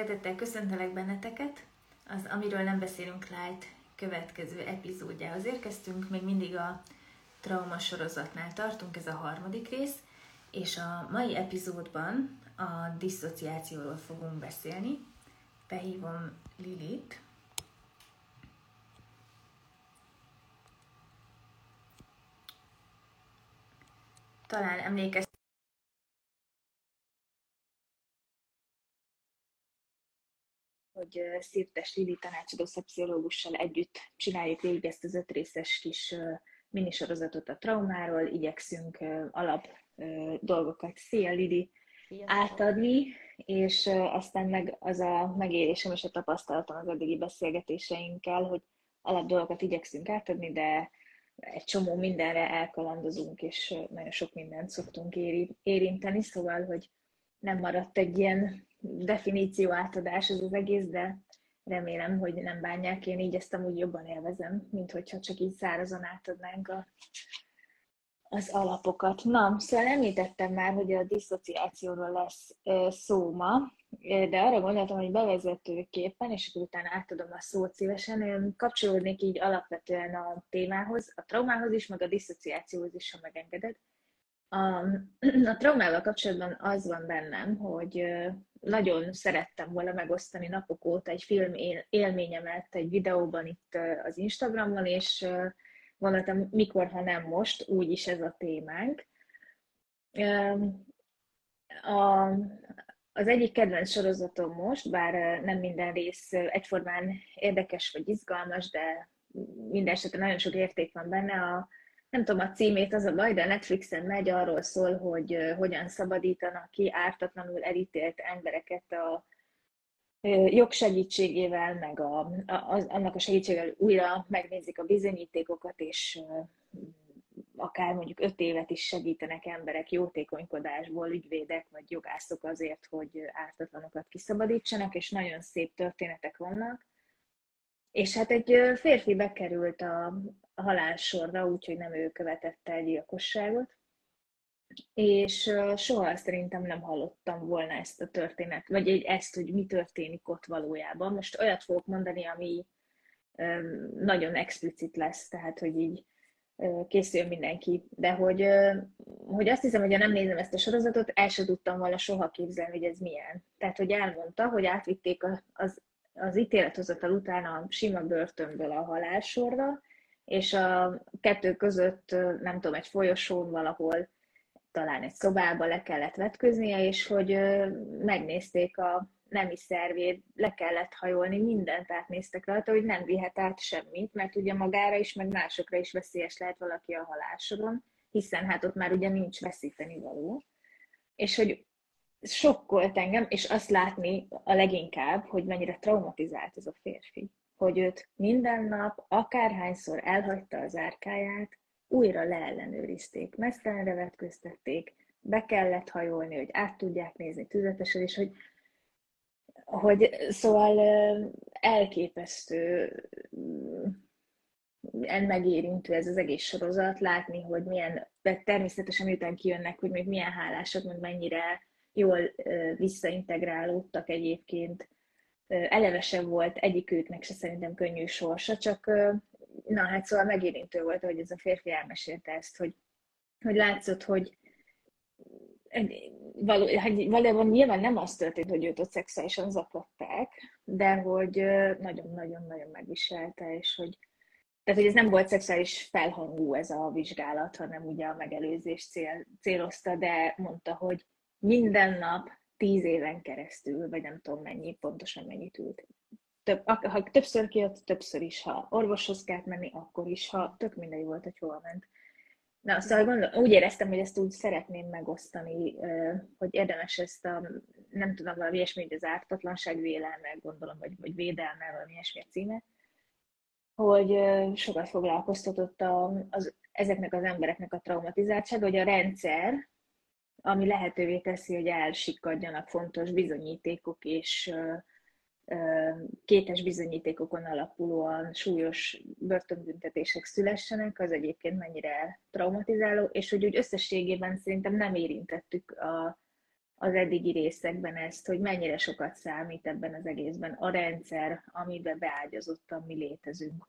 Szeretettel köszöntelek benneteket! Az Amiről nem beszélünk Light következő epizódjához érkeztünk, még mindig a trauma sorozatnál tartunk, ez a harmadik rész, és a mai epizódban a disszociációról fogunk beszélni. Behívom Lilit. Talán emlékeztek. Hogy Szirtes Lili tanácsadó szakpszichológussal együtt csináljuk végig ezt az 5 részes kis minisorozatot a traumáról, igyekszünk alap dolgokat Szia Lili átadni, és aztán meg az a megélésem és a tapasztalatom az eddigi beszélgetéseinkkel, hogy alap dolgokat igyekszünk átadni, de egy csomó mindenre elkalandozunk, és nagyon sok mindent szoktunk érinteni, szóval, hogy nem maradt egy ilyen definíció átadás ez az egész, de remélem, hogy nem bánják, én így ezt amúgy jobban élvezem, mint hogyha csak így szárazon átadnánk az alapokat. Na, szóval említettem már, hogy a disszociációról lesz szó ma, de arra gondoltam, hogy bevezetőképpen, és akkor utána átadom a szót szívesen, kapcsolódnék így alapvetően a témához, a traumához is, meg a disszociációhoz is, ha megengeded. A traumával kapcsolatban az van bennem, hogy nagyon szerettem volna megosztani napok óta egy film élményemet egy videóban itt az Instagramon, és gondoltam, mikor, ha nem most, úgyis ez a témánk. Az egyik kedvenc sorozatom most, bár nem minden rész egyformán érdekes vagy izgalmas, de minden esetben nagyon sok érték van benne. Nem tudom a címét, az a baj, de a Netflixen megy, arról szól, hogy hogyan szabadítanak ki ártatlanul elítélt embereket a jog segítségével, meg annak a segítségével újra megnézik a bizonyítékokat, és akár mondjuk 5 évet is segítenek emberek jótékonykodásból, ügyvédek vagy jogászok azért, hogy ártatlanokat kiszabadítsanak, és nagyon szép történetek vannak. És hát egy férfi bekerült a halálsorra, úgyhogy nem ő követette el gyilkosságot, és soha szerintem nem hallottam volna ezt a történet, vagy ezt, hogy mi történik ott valójában. Most olyat fogok mondani, ami nagyon explicit lesz, tehát hogy így készül mindenki, de hogy azt hiszem, hogy ha nem nézem ezt a sorozatot, el sem tudtam volna soha képzelni, hogy ez milyen. Tehát, hogy elmondta, hogy átvitték az ítélethozatal után a sima börtönből a halálsorra, és a 2 között, nem tudom, egy folyosón valahol, talán egy szobába le kellett vetköznie, és hogy megnézték a nemi szervét, le kellett hajolni, mindent átnéztek rajta, hogy nem vihet át semmit, mert ugye magára is, meg másokra is veszélyes lehet valaki a halálsoron, hiszen hát ott már ugye nincs veszítenivaló. És hogy sokkolt engem, és azt látni a leginkább, hogy mennyire traumatizált ez a férfi. Hogy őt minden nap, akárhányszor elhagyta az árkáját, újra leellenőrizték, mesztelenre vetköztették, be kellett hajolni, hogy át tudják nézni tüzetesen, és hogy szóval elképesztő, megérintő ez az egész sorozat, látni, hogy milyen, de természetesen miután kijönnek, hogy még milyen hálásak, meg mennyire jól visszaintegrálódtak egyébként. Eleve sem volt egyiküknek se szerintem könnyű sorsa, csak na hát szóval megérintő volt, hogy ez a férfi elmesélte ezt, hogy látszott, hogy valójában nyilván nem az történt, hogy őt ott szexuálisan zaklatták, de hogy nagyon-nagyon-nagyon megviselte, és tehát, hogy ez nem volt szexuális felhangú ez a vizsgálat, hanem ugye a megelőzés célozta, de mondta, hogy minden nap 10 éven keresztül, vagy nem tudom mennyi, pontosan mennyit ült. Ha többször kijött, többször is, ha orvoshoz kellett menni, akkor is, ha tök mindegy volt, hogy hol ment. Na, szóval gondolom, úgy éreztem, hogy ezt úgy szeretném megosztani, hogy érdemes ezt nem tudom, valami ilyesmi, hogy az ártatlanság vélelme, gondolom, vagy védelme, valami ilyesmi a címe, hogy sokat foglalkoztatott ezeknek az embereknek a traumatizáltsága, hogy a rendszer, ami lehetővé teszi, hogy elsikkadjanak fontos bizonyítékok és kétes bizonyítékokon alapulóan súlyos börtönbüntetések szülessenek, az egyébként mennyire traumatizáló, és hogy úgy összességében szerintem nem érintettük az eddigi részekben ezt, hogy mennyire sokat számít ebben az egészben a rendszer, amiben beágyazottan mi létezünk,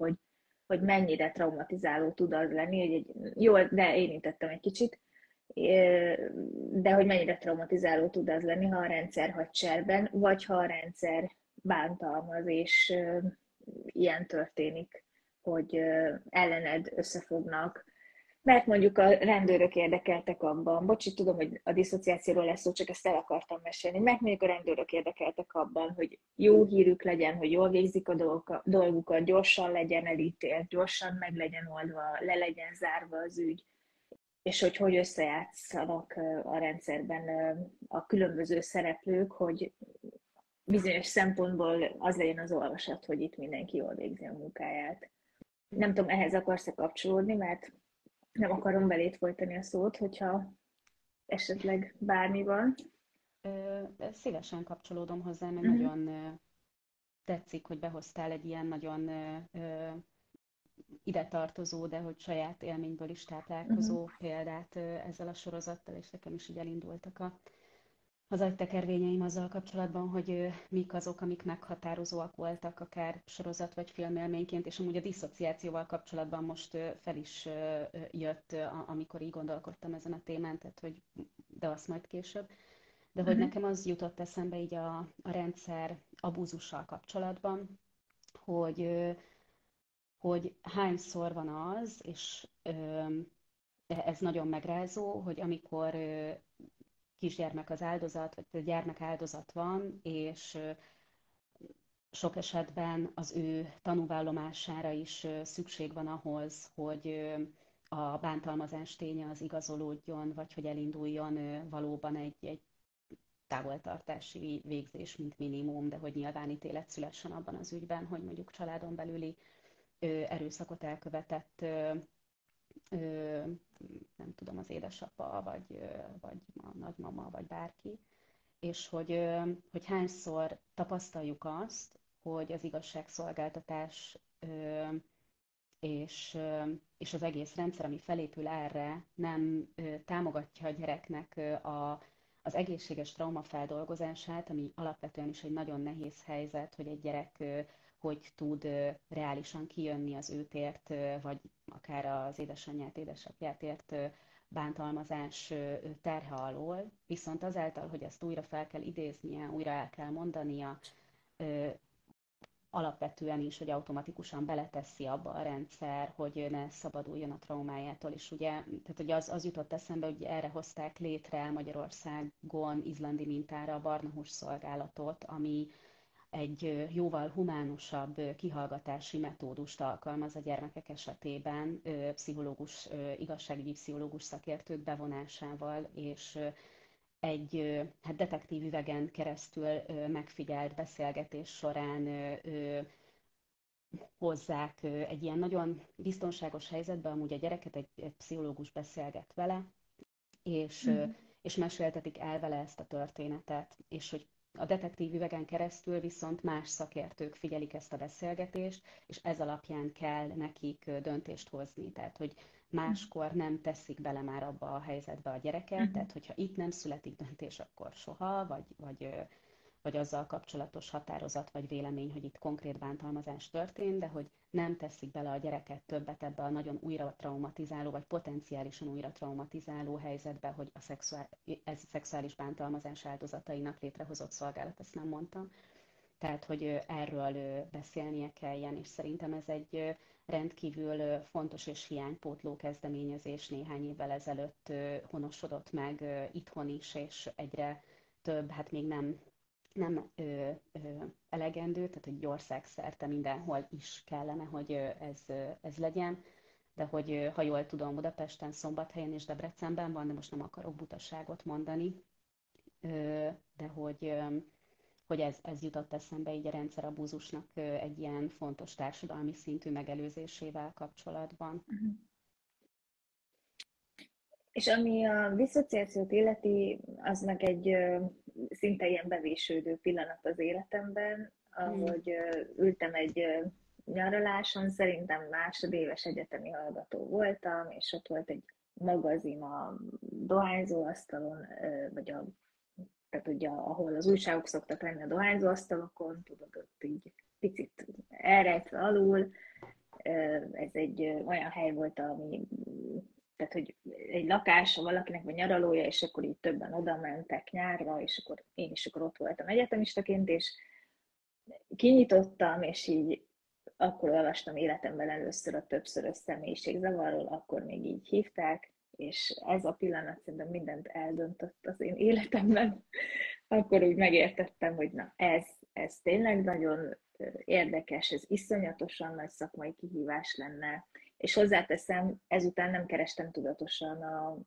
hogy mennyire traumatizáló tud az lenni, hogy érintettem egy kicsit, de hogy mennyire traumatizáló tud az lenni, ha a rendszer hagy cserben, vagy ha a rendszer bántalmaz, és ilyen történik, hogy ellened összefognak, mert mondjuk a rendőrök érdekeltek abban, bocsi, tudom, hogy a diszociációról lesz szó, csak ezt el akartam mesélni, mert mondjuk a rendőrök érdekeltek abban, hogy jó hírük legyen, hogy jól végzik a dolgukat, gyorsan legyen elítélt, gyorsan meg legyen oldva, le legyen zárva az ügy, és hogy összejátszanak a rendszerben a különböző szereplők, hogy bizonyos szempontból az legyen az olvasat, hogy itt mindenki jól végzi a munkáját. Nem tudom, ehhez akarsz-e kapcsolódni, mert nem akarom beléd folytani a szót, hogyha esetleg bármi van. Szívesen kapcsolódom hozzá, mert nagyon tetszik, hogy behoztál egy ilyen nagyon ide tartozó, de hogy saját élményből is táplálkozó példát ezzel a sorozattal, és nekem is így elindultak az agytekervényeim azzal kapcsolatban, hogy mik azok, amik meghatározóak voltak, akár sorozat vagy filmélményként, és amúgy a disszociációval kapcsolatban most fel is jött, amikor így gondolkodtam ezen a témán, tehát hogy de azt majd később. De hogy nekem az jutott eszembe így a rendszer abúzussal kapcsolatban, hogy hányszor van az, és ez nagyon megrázó, hogy amikor kisgyermek az áldozat, vagy gyermek áldozat van, és sok esetben az ő tanúvállomására is szükség van ahhoz, hogy a bántalmazás ténye az igazolódjon, vagy hogy elinduljon valóban egy távoltartási végzés, mint minimum, de hogy nyilván ítélet szülessen abban az ügyben, hogy mondjuk családon belüli erőszakot elkövetett, nem tudom, az édesapa, vagy a nagymama, vagy bárki, és hogy hányszor tapasztaljuk azt, hogy az igazságszolgáltatás és az egész rendszer, ami felépül erre, nem támogatja a gyereknek az egészséges trauma feldolgozását, ami alapvetően is egy nagyon nehéz helyzet, hogy egy gyerek hogy tud reálisan kijönni az őt ért, vagy akár az édesanyját, édesapját ért bántalmazás terhe alól, viszont azáltal, hogy ezt újra fel kell idéznie, újra el kell mondania, alapvetően is, hogy automatikusan beleteszi abba a rendszer, hogy ne szabaduljon a traumájától, és ugye, tehát hogy az jutott eszembe, hogy erre hozták létre Magyarországon izlandi mintára a Barnahús szolgálatot, ami egy jóval humánusabb kihallgatási metódust alkalmaz a gyermekek esetében, pszichológus, igazságügyi pszichológus szakértők bevonásával, és egy detektív üvegen keresztül megfigyelt beszélgetés során hozzák egy ilyen nagyon biztonságos helyzetbe, amúgy a gyereket egy pszichológus beszélget vele, és meséltetik el vele ezt a történetet, és hogy a detektív üvegen keresztül viszont más szakértők figyelik ezt a beszélgetést, és ez alapján kell nekik döntést hozni. Tehát, hogy máskor nem teszik bele már abba a helyzetbe a gyereket, tehát hogyha itt nem születik döntés, akkor soha, vagy azzal kapcsolatos határozat vagy vélemény, hogy itt konkrét bántalmazás történt, de hogy nem teszik bele a gyereket többet ebbe a nagyon újra traumatizáló, vagy potenciálisan újra traumatizáló helyzetbe, hogy a szexuális bántalmazás áldozatainak létrehozott szolgálat, ezt nem mondtam. Tehát, hogy erről beszélnie kelljen, és szerintem ez egy rendkívül fontos és hiánypótló kezdeményezés, néhány évvel ezelőtt honosodott meg itthon is, és egyre több, hát még nem elegendő, tehát egy országszerte mindenhol is kellene, hogy ez legyen, de hogy ha jól tudom, Budapesten, Szombathelyen és Debrecenben van, de most nem akarok butaságot mondani, de hogy ez jutott eszembe így a rendszerabúzusnak egy ilyen fontos társadalmi szintű megelőzésével kapcsolatban. És ami a disszociációt illeti, az meg egy szinte ilyen bevésődő pillanat az életemben, ahogy ültem egy nyaraláson, szerintem másodéves egyetemi hallgató voltam, és ott volt egy magazin a dohányzóasztalon, vagy a tehát ugye ahol az újságok szoktak lenni a dohányzóasztalokon, tudod, ott így picit elrejtve alul, ez egy olyan hely volt, ami, tehát hogy egy lakása valakinek vagy nyaralója, és akkor így többen oda mentek nyárra, és akkor én is akkor ott voltam egyetemistaként, és kinyitottam, és így akkor olvastam életemben először a többszörös személyiségzavarról, akkor még így hívták, és ez a pillanat szerintem mindent eldöntött az én életemben. Akkor úgy megértettem, hogy na ez tényleg nagyon érdekes, ez iszonyatosan nagy szakmai kihívás lenne. És hozzáteszem, ezután nem kerestem tudatosan a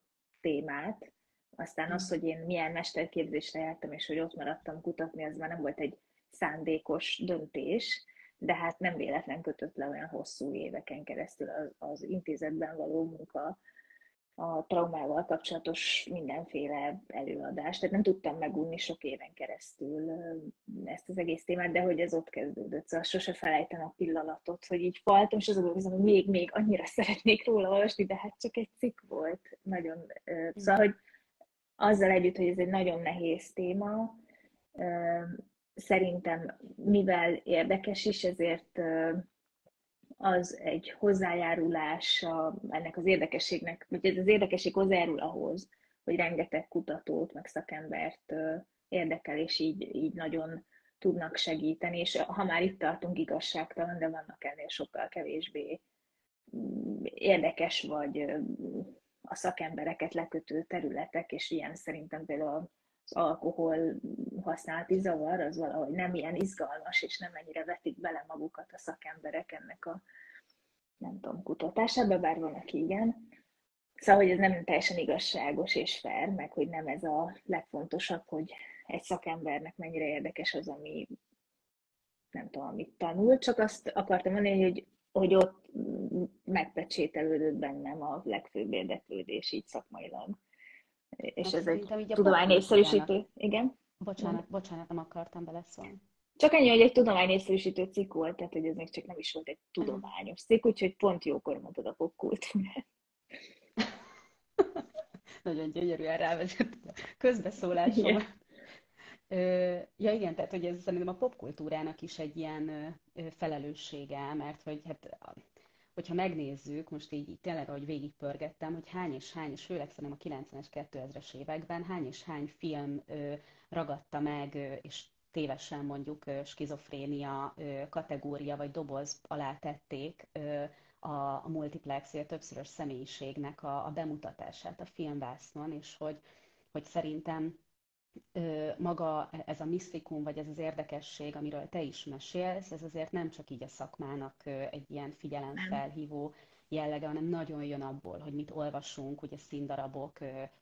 témát. Aztán az, hogy én milyen mesterképzésre jártam, és hogy ott maradtam kutatni, az már nem volt egy szándékos döntés, de hát nem véletlen kötött le olyan hosszú éveken keresztül az intézetben való munka, a traumával kapcsolatos mindenféle előadást. Tehát nem tudtam megunni sok éven keresztül ezt az egész témát, de hogy ez ott kezdődött. Szóval sose felejtem a pillanatot, hogy így faltam, és az azon, hogy még annyira szeretnék róla olvasni, de hát csak egy cikk volt. Nagyon. Szóval, hogy azzal együtt, hogy ez egy nagyon nehéz téma, szerintem mivel érdekes is, ezért az egy hozzájárulás ennek az érdekességnek, vagy ez az érdekesség hozzájárul ahhoz, hogy rengeteg kutatót, meg szakembert érdekel, és így nagyon tudnak segíteni, és ha már itt tartunk, igazságtalan, de vannak ennél sokkal kevésbé érdekes, vagy a szakembereket lekötő területek, és ilyen szerintem például az alkohol használati zavar, az valahogy nem ilyen izgalmas, és nem ennyire vetik bele magukat a szakemberek ennek a, nem tudom, kutatásába, bár van, aki igen. Szóval, hogy ez nem teljesen igazságos és fair, meg hogy nem ez a legfontosabb, hogy egy szakembernek mennyire érdekes az, ami, nem tudom, amit tanul, csak azt akartam mondani, hogy ott megpecsételődött bennem a legfőbb érdeklődés így szakmailag. És ez egy tudománynépszerűsítő. Igen? Bocsánat, nem akartam beleszólni. Csak ennyi, hogy egy tudománynépszerűsítő cikk volt, tehát hogy ez még csak nem is volt egy tudományos cikk, úgyhogy pont jókor mondod a popkultúrát. Nagyon gyönyörűen rávezett a közbeszólásomat. Ja igen, tehát hogy ez szerintem a popkultúrának is egy ilyen felelőssége, mert hogy hát... Hogyha megnézzük, most így tényleg, ahogy végigpörgettem, hogy hány és főleg szerintem a 90-es, 2000-es években hány és hány film ragadta meg, és tévesen mondjuk skizofrénia kategória vagy doboz alá tették a multiplexi, a többszörös személyiségnek a bemutatását a filmvásznon, és hogy szerintem maga ez a misztikum, vagy ez az érdekesség, amiről te is mesélsz, ez azért nem csak így a szakmának egy ilyen figyelemfelhívó jellege, hanem nagyon jön abból, hogy mit olvasunk, ugye színdarabok,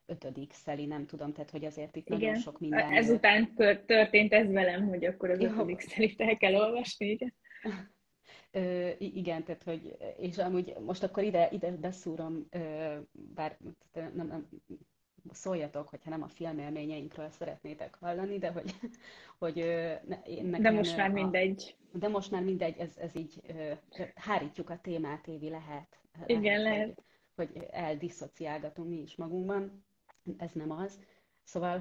5. szeli, nem tudom, tehát hogy azért itt igen. Nagyon sok minden... Ezután történt ez velem, hogy akkor az 5. szelit el kell olvasni, igen. Igen, tehát hogy... És amúgy most akkor ide beszúrom, bár nem szóljatok, hogyha nem a filmélményeinkről szeretnétek hallani, de hogy nekem... De most már mindegy. De most már mindegy, ez így hárítjuk a témát, Évi, lehet. Igen, lehet. Hogy eldisszociálgatunk mi is magunkban, ez nem az. Szóval,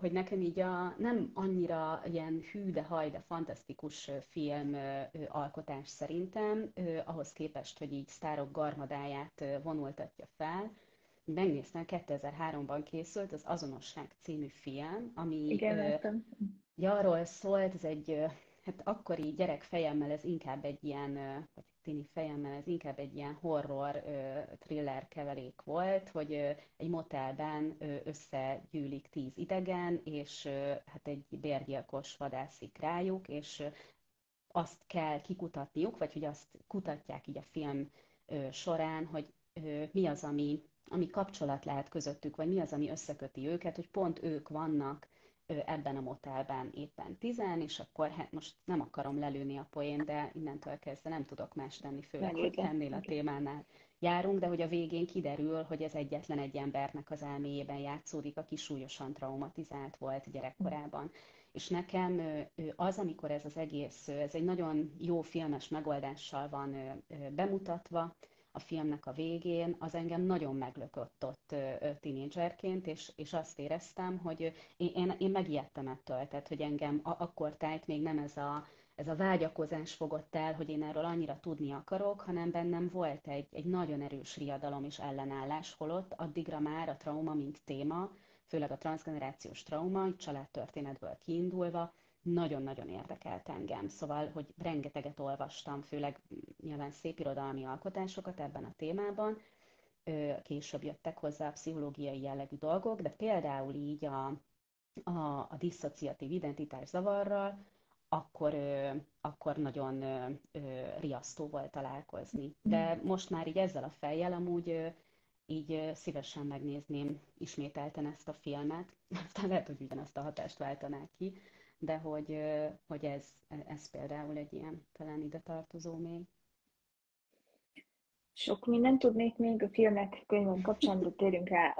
hogy nekem így nem annyira ilyen hű, de haj, de fantasztikus film alkotás szerintem, ahhoz képest, hogy így sztárok garmadáját vonultatja fel. Megnéztem, 2003-ban készült az Azonosság című film, ami igen, arról szólt, ez egy, hát akkori gyerek fejemmel ez inkább egy ilyen, vagy tini fejemmel ez inkább egy ilyen horror thriller keverék volt, hogy egy motelben összegyűlik 10 idegen, és hát egy bérgyilkos vadászik rájuk, és azt kell kikutatniuk, vagy hogy azt kutatják így a film során, hogy mi az, ami kapcsolat lehet közöttük, vagy mi az, ami összeköti őket, hogy pont ők vannak ebben a motelben éppen 10, és akkor hát most nem akarom lelőni a poén, de innentől kezdve nem tudok más tenni, főleg, hogy ennél a témánál járunk, de hogy a végén kiderül, hogy ez egyetlen egy embernek az elméjében játszódik, aki súlyosan traumatizált volt gyerekkorában. És nekem az, amikor ez az egész, ez egy nagyon jó filmes megoldással van bemutatva, a filmnek a végén, az engem nagyon meglökött ott tínédzserként, és azt éreztem, hogy én megijedtem ettől, tehát hogy engem akkor tájt még nem ez a vágyakozás fogott el, hogy én erről annyira tudni akarok, hanem bennem volt egy nagyon erős riadalom és ellenállás, holott addigra már a trauma, mint téma, főleg a transzgenerációs trauma, egy családtörténetből kiindulva, nagyon-nagyon érdekelt engem. Szóval, hogy rengeteget olvastam, főleg nyilván szép irodalmi alkotásokat ebben a témában, később jöttek hozzá a pszichológiai jellegű dolgok, de például így a disszociatív identitás zavarral, akkor nagyon riasztó volt találkozni. De most már így ezzel a fejjel amúgy így szívesen megnézném ismételten ezt a filmet. Aztán lehet, hogy ugyanazt a hatást váltanák ki, de hogy ez például egy ilyen talán ide tartozó még. Sok mindent tudnék még a filmek, könyvön kapcsán, de térjünk rá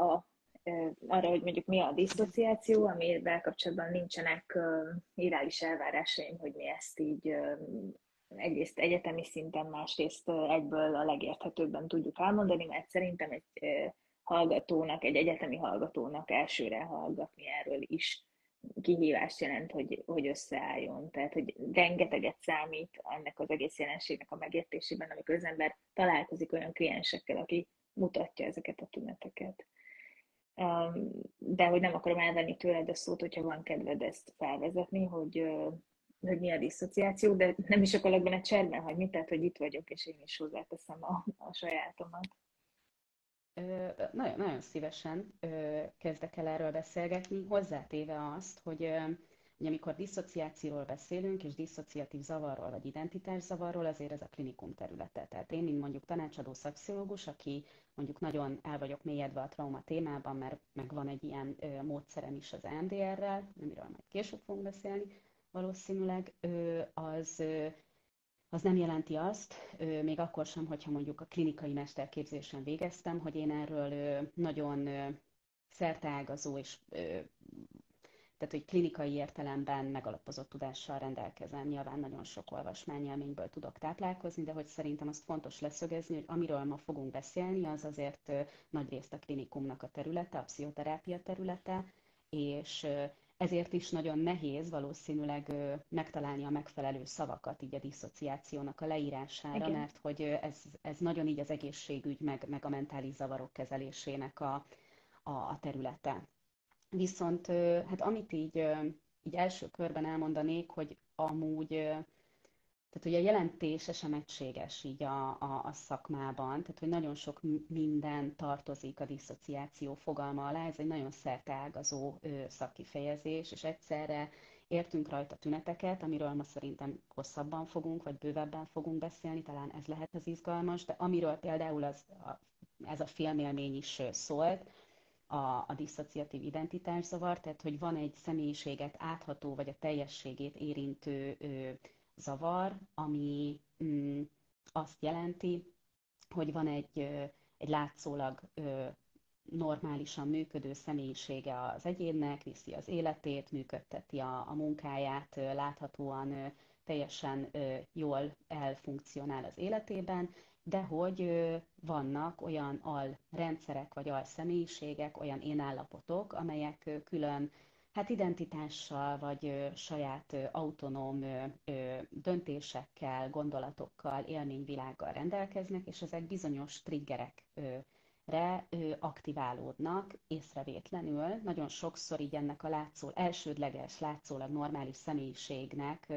arra, hogy mondjuk mi a diszociáció, amivel kapcsolatban nincsenek irális elvárásaim, hogy mi ezt így egyrészt egyetemi szinten, másrészt egyből a legérthetőbben tudjuk elmondani, mert szerintem egy egyetemi hallgatónak elsőre hallgatni erről is kihívást jelent, hogy összeálljon. Tehát, hogy rengeteget számít ennek az egész jelenségnek a megértésében, amikor az ember találkozik olyan kliensekkel, aki mutatja ezeket a tüneteket. De hogy nem akarom elvenni tőled a szót, hogyha van kedved ezt felvezetni, hogy mi a diszociáció, de nem is akarok benne cserben hagyni, tehát hogy itt vagyok, és én is hozzáteszem a sajátomat. Nagyon, nagyon szívesen kezdek el erről beszélgetni, hozzátéve azt, hogy amikor diszociációról beszélünk, és diszociatív zavarról, vagy identitászavarról, azért ez a klinikum területe. Tehát én, mint mondjuk tanácsadó szakpszichológus, aki mondjuk nagyon el vagyok mélyedve a trauma témában, mert meg van egy ilyen módszerem is az EMDR-rel, amiről majd később fogunk beszélni valószínűleg, az nem jelenti azt, még akkor sem, hogyha mondjuk a klinikai mesterképzésen végeztem, hogy én erről nagyon szerteágazó és tehát, hogy klinikai értelemben megalapozott tudással rendelkezem. Nyilván nagyon sok olvasmányélményből tudok táplálkozni, de hogy szerintem azt fontos leszögezni, hogy amiről ma fogunk beszélni, az azért nagyrészt a klinikumnak a területe, a pszichoterápia területe, és ezért is nagyon nehéz valószínűleg megtalálni a megfelelő szavakat így a diszociációnak a leírására, igen. Mert hogy ez nagyon így az egészségügy, meg a mentális zavarok kezelésének a területe. Viszont hát amit így első körben elmondanék, hogy amúgy... Tehát, hogy a jelentése sem egységes így a szakmában, tehát, hogy nagyon sok minden tartozik a diszociáció fogalma alá, ez egy nagyon szerteágazó szakkifejezés, és egyszerre értünk rajta tüneteket, amiről ma szerintem hosszabban fogunk, vagy bővebben fogunk beszélni, talán ez lehet az izgalmas, de amiről például ez a filmélmény is szólt, a diszociatív identitászavar, tehát, hogy van egy személyiséget átható, vagy a teljességét érintő zavar, ami azt jelenti, hogy van egy látszólag normálisan működő személyisége az egyénnek, viszi az életét, működteti a munkáját, láthatóan teljesen jól elfunkcionál az életében, de hogy vannak olyan alrendszerek vagy alszemélyiségek, olyan énállapotok, amelyek külön hát identitással, vagy saját autonóm döntésekkel, gondolatokkal, élményvilággal rendelkeznek, és ezek bizonyos triggerekre aktiválódnak észrevétlenül. Nagyon sokszor így ennek a elsődleges, látszólag normális személyiségnek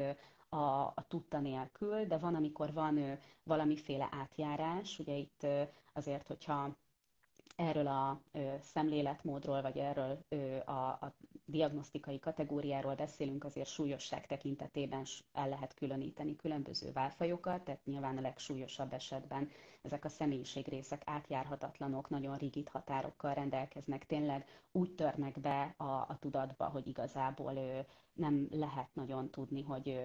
a tudta nélkül, de van, amikor van valamiféle átjárás, ugye itt azért, hogyha erről a szemléletmódról, vagy erről a diagnosztikai kategóriáról beszélünk, azért súlyosság tekintetében el lehet különíteni különböző válfajokat, tehát nyilván a legsúlyosabb esetben ezek a személyiségrészek átjárhatatlanok, nagyon rigid határokkal rendelkeznek, tényleg úgy törnek be a tudatba, hogy igazából nem lehet nagyon tudni, hogy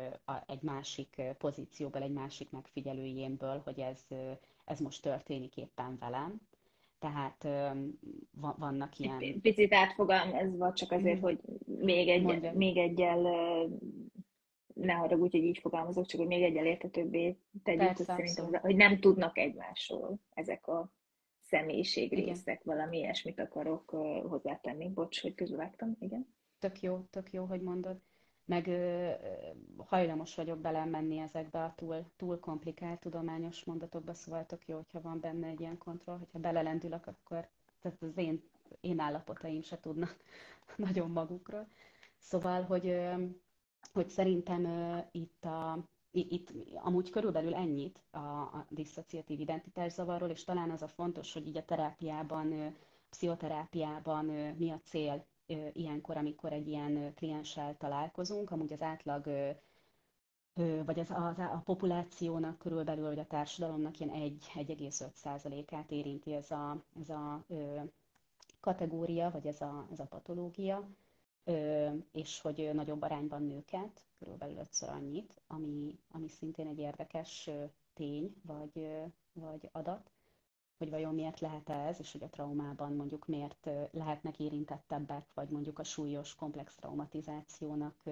egy másik pozícióból, egy másik megfigyelőjémből, hogy ez most történik éppen velem. Tehát vannak ilyen... Picit átfogalmazva, csak azért, hogy még egyel ne haragudj, hogy így fogalmazok, csak hogy még egyel érthetőbbé tegyük, szerintem, hogy nem tudnak egymásról ezek a személyiségrészek, valami ilyesmit akarok hozzátenni. Bocs, hogy közbevágtam, igen. Tök jó, hogy mondod. Meg hajlamos vagyok belemenni ezekbe a túl komplikált tudományos mondatokba, szóval tök jó, hogyha van benne egy ilyen kontroll, hogyha belelendülök, akkor tehát az én állapotaim se tudnak nagyon magukról. Szóval, hogy szerintem itt amúgy körülbelül ennyit a disszociatív identitászavarról, és talán az a fontos, hogy így a terápiában, pszichoterápiában mi a cél ilyenkor, amikor egy ilyen klienssel találkozunk. Amúgy az átlag, vagy a populációnak körülbelül, vagy a társadalomnak ilyen 1,5%-át érinti ez a kategória, vagy ez a patológia, és hogy nagyobb arányban nőket, körülbelül 5-ször annyit, ami szintén egy érdekes tény, vagy adat, hogy vajon miért lehet ez, és hogy a traumában mondjuk miért lehetnek érintettebbek, vagy mondjuk a súlyos, komplex traumatizációnak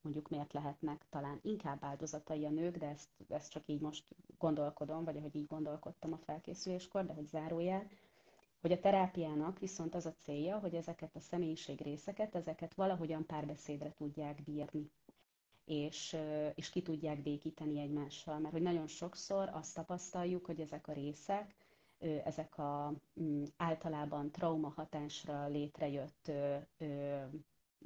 mondjuk miért lehetnek talán inkább áldozatai a nők, de ezt csak így most gondolkodom, vagy ahogy így gondolkodtam a felkészüléskor, de hogy zárójel, hogy a terápiának viszont az a célja, hogy ezeket a személyiségrészeket, ezeket valahogyan párbeszédre tudják bírni, és ki tudják békíteni egymással, mert hogy nagyon sokszor azt tapasztaljuk, hogy ezek a részek, ezek a általában traumahatásra létrejött,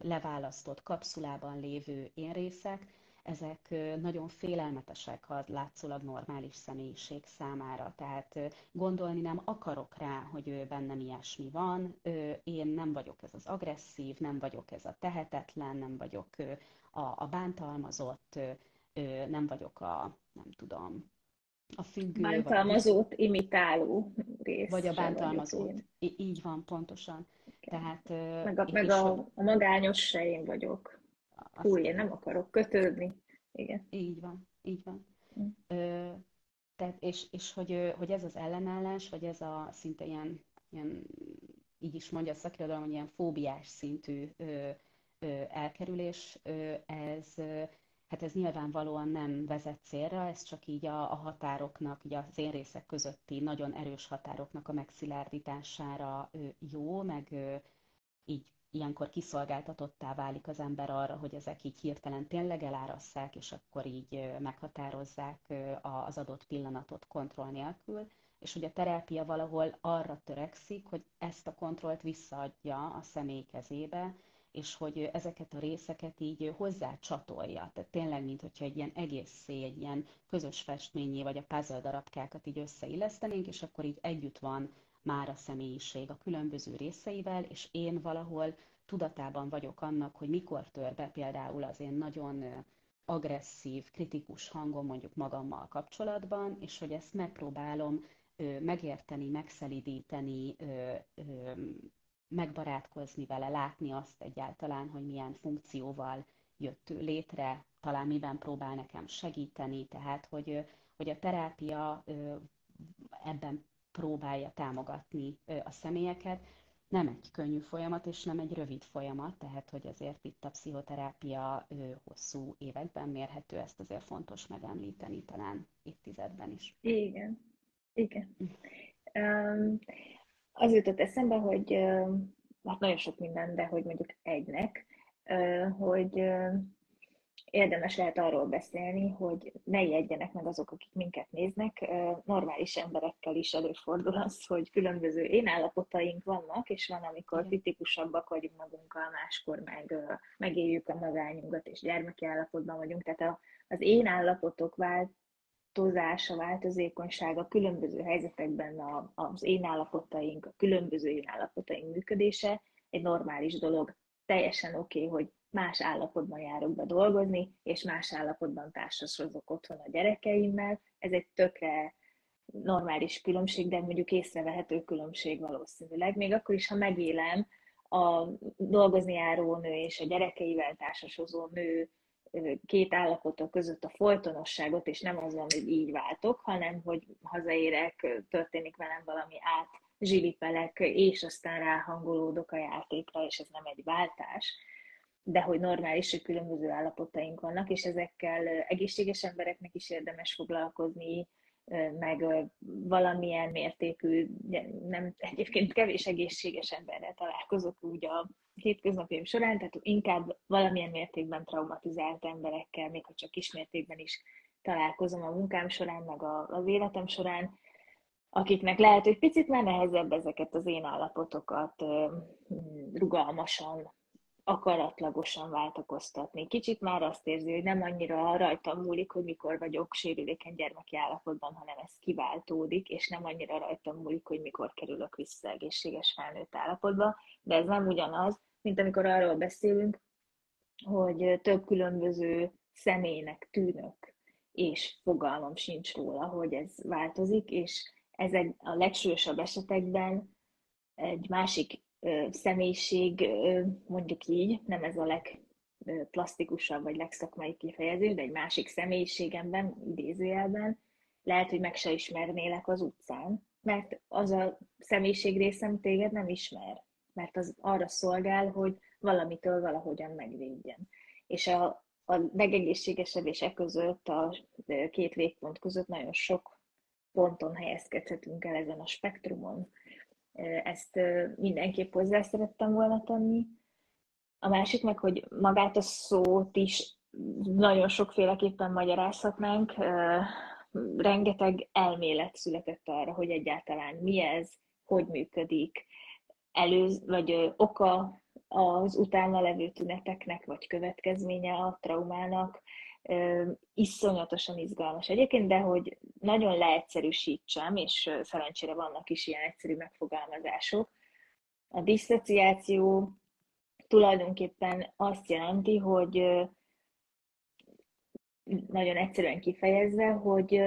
leválasztott kapszulában lévő énrészek, ezek nagyon félelmetesek a látszólag normális személyiség számára. Tehát gondolni nem akarok rá, hogy bennem ilyesmi van, én nem vagyok ez az agresszív, nem vagyok ez a tehetetlen, nem vagyok a bántalmazott, nem vagyok a, nem tudom, a függő, bántalmazót vagy, imitáló rész. Vagy a bántalmazót. Így van, pontosan. Okay. Tehát, meg a magányos se én vagyok. Hú, én nem akarok kötődni. Igen. Így van. Mm. Tehát, és hogy ez az ellenállás, vagy ez a szinte ilyen így is mondja a szakirodalom, hogy ilyen fóbiás szintű elkerülés, hát ez nyilvánvalóan nem vezet célra, ez csak így a határoknak, így az énrészek közötti nagyon erős határoknak a megszilárdítására jó, meg így ilyenkor kiszolgáltatottá válik az ember arra, hogy ezek így hirtelen tényleg elárasszák, és akkor így meghatározzák az adott pillanatot kontroll nélkül, és hogy a terápia valahol arra törekszik, hogy ezt a kontrollt visszaadja a személy kezébe, és hogy ezeket a részeket így hozzácsatolja. Tehát tényleg, mintha egy ilyen egészé, egy ilyen közös festményé, vagy a puzzle darabkákat így összeillesztenénk, és akkor így együtt van már a személyiség a különböző részeivel, és én valahol tudatában vagyok annak, hogy mikor tör be például az én nagyon agresszív, kritikus hangom mondjuk magammal kapcsolatban, és hogy ezt megpróbálom megérteni, megszelidíteni, megbarátkozni vele, látni azt egyáltalán, hogy milyen funkcióval jött létre, talán miben próbál nekem segíteni, tehát hogy a terápia ebben próbálja támogatni a személyeket. Nem egy könnyű folyamat, és nem egy rövid folyamat, tehát hogy azért itt a pszichoterápia hosszú években mérhető, ezt azért fontos megemlíteni, talán évtizedben is. Igen. Az jutott eszembe, hogy hát nagyon sok minden, de hogy mondjuk egynek, hogy érdemes lehet arról beszélni, hogy ne ijedjenek meg azok, akik minket néznek. Normális emberekkel is előfordul az, hogy különböző énállapotaink vannak, és van, amikor kritikusabbak vagyunk magunkkal, máskor meg megéljük a magányunkat, és gyermeki állapotban vagyunk. Tehát az énállapotok változása, változékonysága, különböző helyzetekben az énállapotaink, a különböző énállapotaink működése egy normális dolog. Teljesen oké, hogy más állapotban járok be dolgozni, és más állapotban társasozok otthon a gyerekeimmel. Ez egy tökre normális különbség, de mondjuk észrevehető különbség valószínűleg. Még akkor is, ha megélem a dolgozni járó nő és a gyerekeivel társasozó nő két állapotok között a folytonosságot, és nem azon, hogy így váltok, hanem hogy hazaérek, történik velem valami zsilipelek, és aztán ráhangolódok a játékra, és ez nem egy váltás. de hogy normális, hogy különböző állapotaink vannak, és ezekkel egészséges embereknek is érdemes foglalkozni, meg valamilyen mértékű, nem, egyébként kevés egészséges emberrel találkozok úgy a hétköznapjaim során, tehát inkább valamilyen mértékben traumatizált emberekkel, még ha csak kis mértékben is találkozom a munkám során, meg az életem során, akiknek lehet, hogy picit már nehezebb ezeket az én állapotokat rugalmasan, akaratlagosan váltakoztatni. Kicsit már azt érzi, hogy nem annyira rajtam múlik, hogy mikor vagyok sérülékeny gyermeki állapotban, hanem ez kiváltódik, és nem annyira rajtam múlik, hogy mikor kerülök vissza egészséges felnőtt állapotba. De ez nem ugyanaz, mint amikor arról beszélünk, hogy több különböző személynek tűnök, és fogalmam sincs róla, hogy ez változik, és ez a legsúlyosabb esetekben egy másik személyiség, mondjuk így, nem ez a legplasztikusabb vagy legszakmai kifejezés, de egy másik személyiségemben, idézőjelben, lehet, hogy meg se ismernélek az utcán, mert az a személyiség részem téged nem ismer, mert az arra szolgál, hogy valamitől valahogyan megvédjen. És a legegészségesebb és között, a két végpont között nagyon sok ponton helyezkedhetünk el ezen a spektrumon. Ezt mindenképp hozzá szerettem volna tenni. A másik meg, hogy magát a szót is nagyon sokféleképpen magyarázhatnánk. Rengeteg elmélet született arra, hogy egyáltalán mi ez, hogy működik, vagy oka az utána levő tüneteknek, vagy következménye a traumának. Iszonyatosan izgalmas egyébként, de hogy nagyon leegyszerűsítsem, és szerencsére vannak is ilyen egyszerű megfogalmazások. A disszociáció tulajdonképpen azt jelenti, hogy nagyon egyszerűen kifejezve, hogy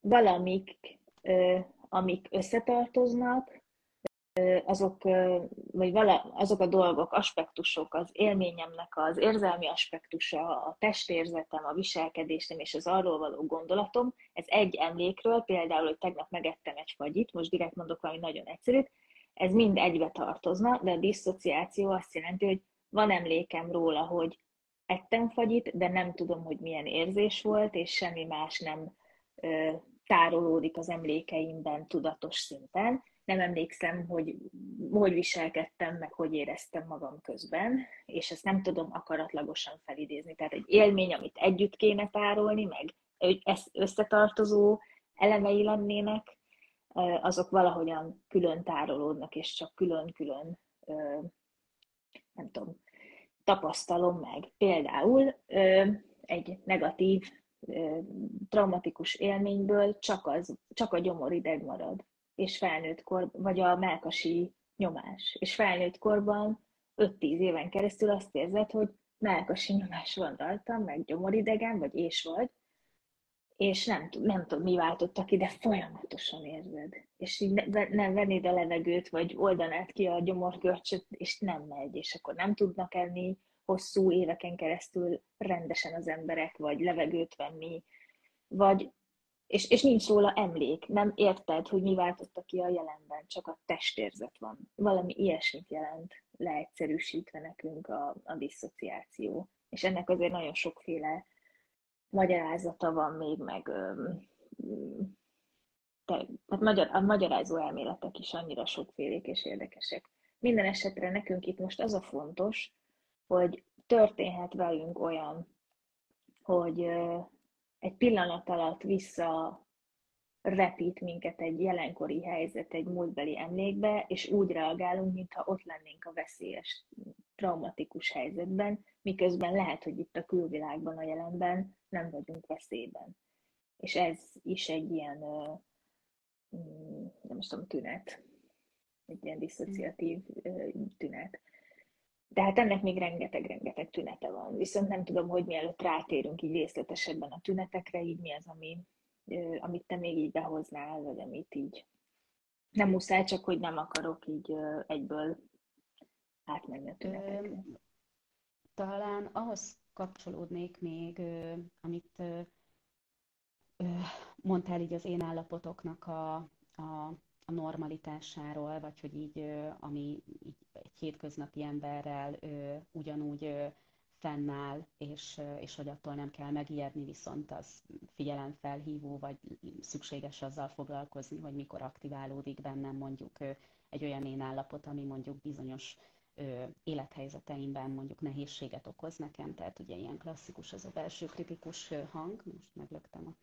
valamik, amik összetartoznak, azok a dolgok, aspektusok, az élményemnek az érzelmi aspektusa, a testérzetem, a viselkedésem és az arról való gondolatom, ez egy emlékről, például, hogy tegnap megettem egy fagyit, most direkt mondok valami nagyon egyszerűt, ez mind egybe tartozna, de a disszociáció azt jelenti, hogy van emlékem róla, hogy ettem fagyit, de nem tudom, hogy milyen érzés volt, és semmi más nem tárolódik az emlékeimben tudatos szinten. Nem emlékszem, hogy viselkedtem, meg hogy éreztem magam közben, és ezt nem tudom akaratlagosan felidézni. Tehát egy élmény, amit együtt kéne tárolni, meg összetartozó elemei lennének, azok valahogyan külön tárolódnak, és csak külön-külön, nem tudom, tapasztalom meg. Például egy negatív, traumatikus élményből csak a gyomorideg marad, és felnőtt korban, vagy a mellkasi nyomás. És felnőtt korban 5-10 éven keresztül azt érzed, hogy mellkasi nyomás van rajtam, meg gyomoridegen, vagy és vagy, és nem tudom, mi váltottak ide, folyamatosan érzed. És így nem vennéd a levegőt, vagy oldanád ki a gyomorgörcsöt, és nem megy, és akkor nem tudnak enni hosszú éveken keresztül rendesen az emberek, vagy levegőt venni, vagy és nincs róla emlék, nem érted, hogy mi váltotta ki a jelenben, csak a testérzet van. Valami ilyesmit jelent leegyszerűsítve nekünk a disszociáció. És ennek azért nagyon sokféle magyarázata van még, meg a magyarázó elméletek is annyira sokfélék és érdekesek. Minden esetre nekünk itt most az a fontos, hogy történhet velünk olyan, hogy egy pillanat alatt visszarepít minket egy jelenkori helyzet, egy múltbeli emlékbe, és úgy reagálunk, mintha ott lennénk a veszélyes, traumatikus helyzetben, miközben lehet, hogy itt a külvilágban, a jelenben nem vagyunk veszélyben. És ez is egy ilyen, nem is tudom, tünet. Egy ilyen diszociatív tünet. De hát ennek még rengeteg tünete van. Viszont nem tudom, hogy mielőtt rátérünk így részletesebben a tünetekre, így mi az, amit te még így behoznál, vagy amit így nem muszáj, csak hogy nem akarok így egyből átmenni a tünetekre. Talán ahhoz kapcsolódnék még, amit mondtál így az én állapotoknak a normalitásáról, vagy hogy így, ami így egy hétköznapi emberrel ugyanúgy fennáll, és hogy attól nem kell megijedni, viszont az figyelemfelhívó, vagy szükséges azzal foglalkozni, hogy mikor aktiválódik bennem mondjuk egy olyan énállapot, ami mondjuk bizonyos élethelyzeteimben mondjuk nehézséget okoz nekem, tehát ugye ilyen klasszikus ez a belső kritikus hang, most meglöktem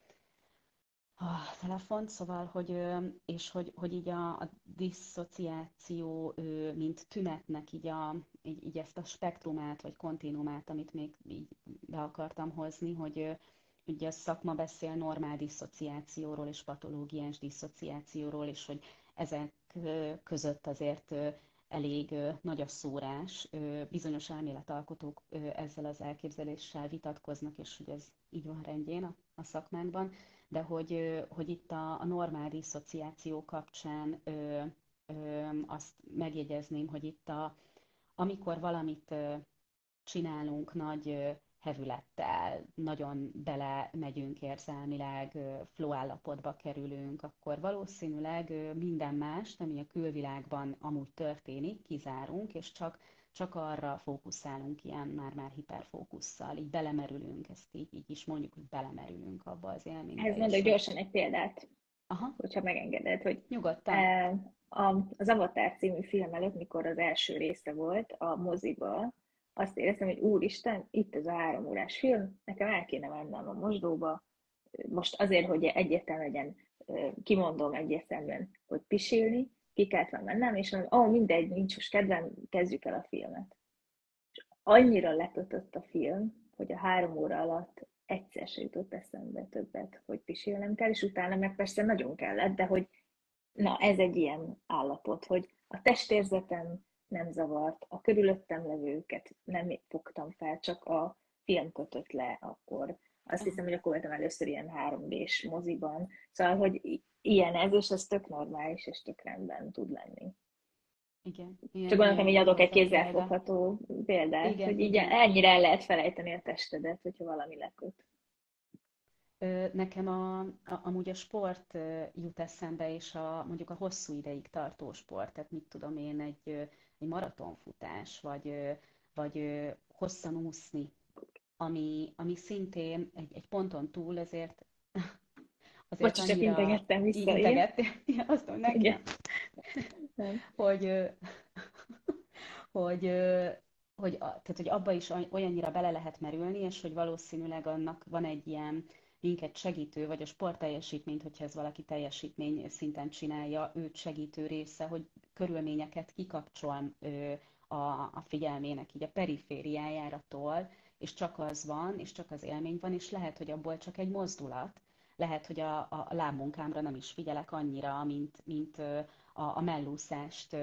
a telefont, szóval, hogy így a disszociáció, mint tünetnek így ezt a spektrumát, vagy kontinumát, amit még így be akartam hozni, hogy ugye a szakma beszél normál disszociációról és patológiás disszociációról, és hogy ezek között azért elég nagy a szórás. Bizonyos elméletalkotók ezzel az elképzeléssel vitatkoznak, és hogy ez így van rendjén a szakmánkban, de hogy itt a normál disszociáció kapcsán azt megjegyezném, hogy itt amikor valamit csinálunk nagy hevülettel, nagyon belemegyünk érzelmileg, flow állapotba kerülünk, akkor valószínűleg minden mást, ami a külvilágban amúgy történik, kizárunk, és csak arra fókuszálunk ilyen már hiperfókusszal, így belemerülünk, ezt így is mondjuk, hogy belemerülünk abba az élménybe. Ez mondok gyorsan egy példát, aha, hogyha megengeded, hogy nyugodtan. Az Avatar című film előtt, mikor az első része volt a moziba, azt éreztem, hogy úristen, itt ez a 3 órás film, nekem el kéne mennem a mosdóba, most azért, hogy egyértelmű legyen, kimondom egyértelműen, hogy pisilni, ki kellett van mennem, és mondom, mindegy, nincs most kedvem, kezdjük el a filmet. És annyira lekötött a film, hogy a 3 óra alatt egyszer se jutott eszembe többet, hogy pisilnem kell, és utána meg persze nagyon kellett, de hogy na, ez egy ilyen állapot, hogy a testérzetem nem zavart, a körülöttem levőket nem fogtam fel, csak a film kötött le akkor. Azt hiszem, hogy akkor voltam először ilyen 3D-s moziban. Szóval, hogy ilyen ez, és ez tök normális, és tök rendben tud lenni. Igen. Csak gondolom, hogy adok egy kézzelfogható példát, igen, hogy így ennyire el lehet felejteni a testedet, hogyha valami leköt. Nekem amúgy a sport jut eszembe, és mondjuk a hosszú ideig tartó sport, tehát mit tudom én, egy maratonfutás, vagy hosszan úszni, ami szintén egy ponton túl azért annyira... Bocs, csak integettem vissza, én. Azt mondom nekem, hogy abba is olyannyira bele lehet merülni, és hogy valószínűleg annak van egy ilyen minket segítő, vagy a sportteljesítményt, hogyha ez valaki teljesítmény szinten csinálja, őt segítő része, hogy körülményeket kikapcsol a figyelmének, így a perifériájára tol, és csak az van, és csak az élmény van, és lehet, hogy abból csak egy mozdulat, lehet, hogy a lábmunkámra nem is figyelek annyira, mint a mellúszást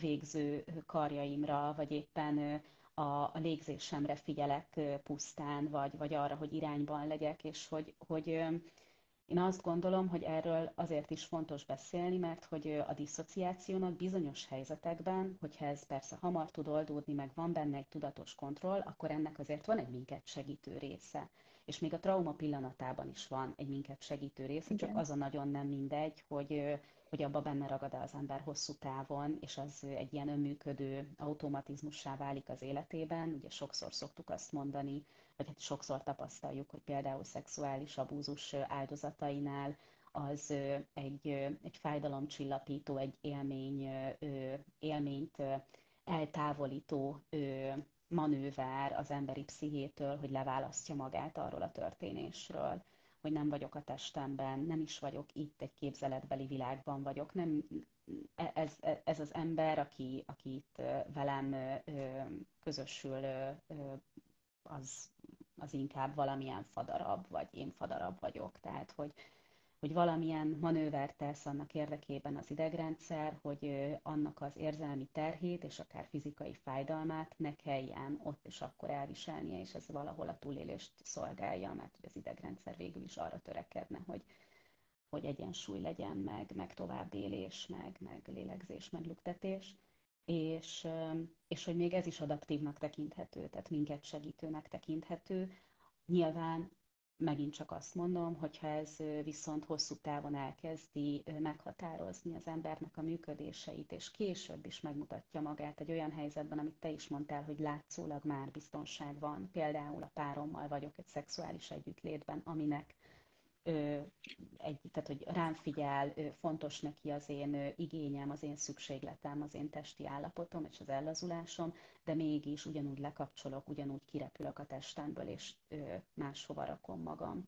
végző karjaimra, vagy éppen a légzésemre figyelek pusztán, vagy arra, hogy irányban legyek, és hogy én azt gondolom, hogy erről azért is fontos beszélni, mert hogy a disszociációnak bizonyos helyzetekben, hogyha ez persze hamar tud oldódni, meg van benne egy tudatos kontroll, akkor ennek azért van egy minket segítő része. És még a trauma pillanatában is van egy minket segítő része, csak az a nagyon nem mindegy, hogy abba benne ragad az ember hosszú távon, és az egy ilyen önműködő automatizmussá válik az életében. Ugye sokszor szoktuk azt mondani, vagy hát sokszor tapasztaljuk, hogy például szexuális abúzus áldozatainál az egy fájdalomcsillapító, egy élményt eltávolító manőver az emberi pszichétől, hogy leválasztja magát arról a történésről, hogy nem vagyok a testemben, nem is vagyok itt, egy képzeletbeli világban vagyok. Nem, ez az ember, aki itt velem közösül, az inkább valamilyen fadarab, vagy én fadarab vagyok. Tehát, hogy valamilyen manővert tesz annak érdekében az idegrendszer, hogy annak az érzelmi terhét és akár fizikai fájdalmát ne kelljen ott és akkor elviselnie, és ez valahol a túlélést szolgálja, mert az idegrendszer végül is arra törekedne, hogy egyensúly legyen, meg továbbélés, meg lélegzés, meg lüktetés, és hogy még ez is adaptívnak tekinthető, tehát minket segítőnek tekinthető. Nyilván megint csak azt mondom, hogyha ez viszont hosszú távon elkezdi meghatározni az embernek a működéseit, és később is megmutatja magát egy olyan helyzetben, amit te is mondtál, hogy látszólag már biztonság van. Például a párommal vagyok egy szexuális együttlétben, aminek tehát, hogy rám figyel, fontos neki az én igényem, az én szükségletem, az én testi állapotom és az ellazulásom, de mégis ugyanúgy lekapcsolok, ugyanúgy kirepülök a testemből, és máshova rakom magam.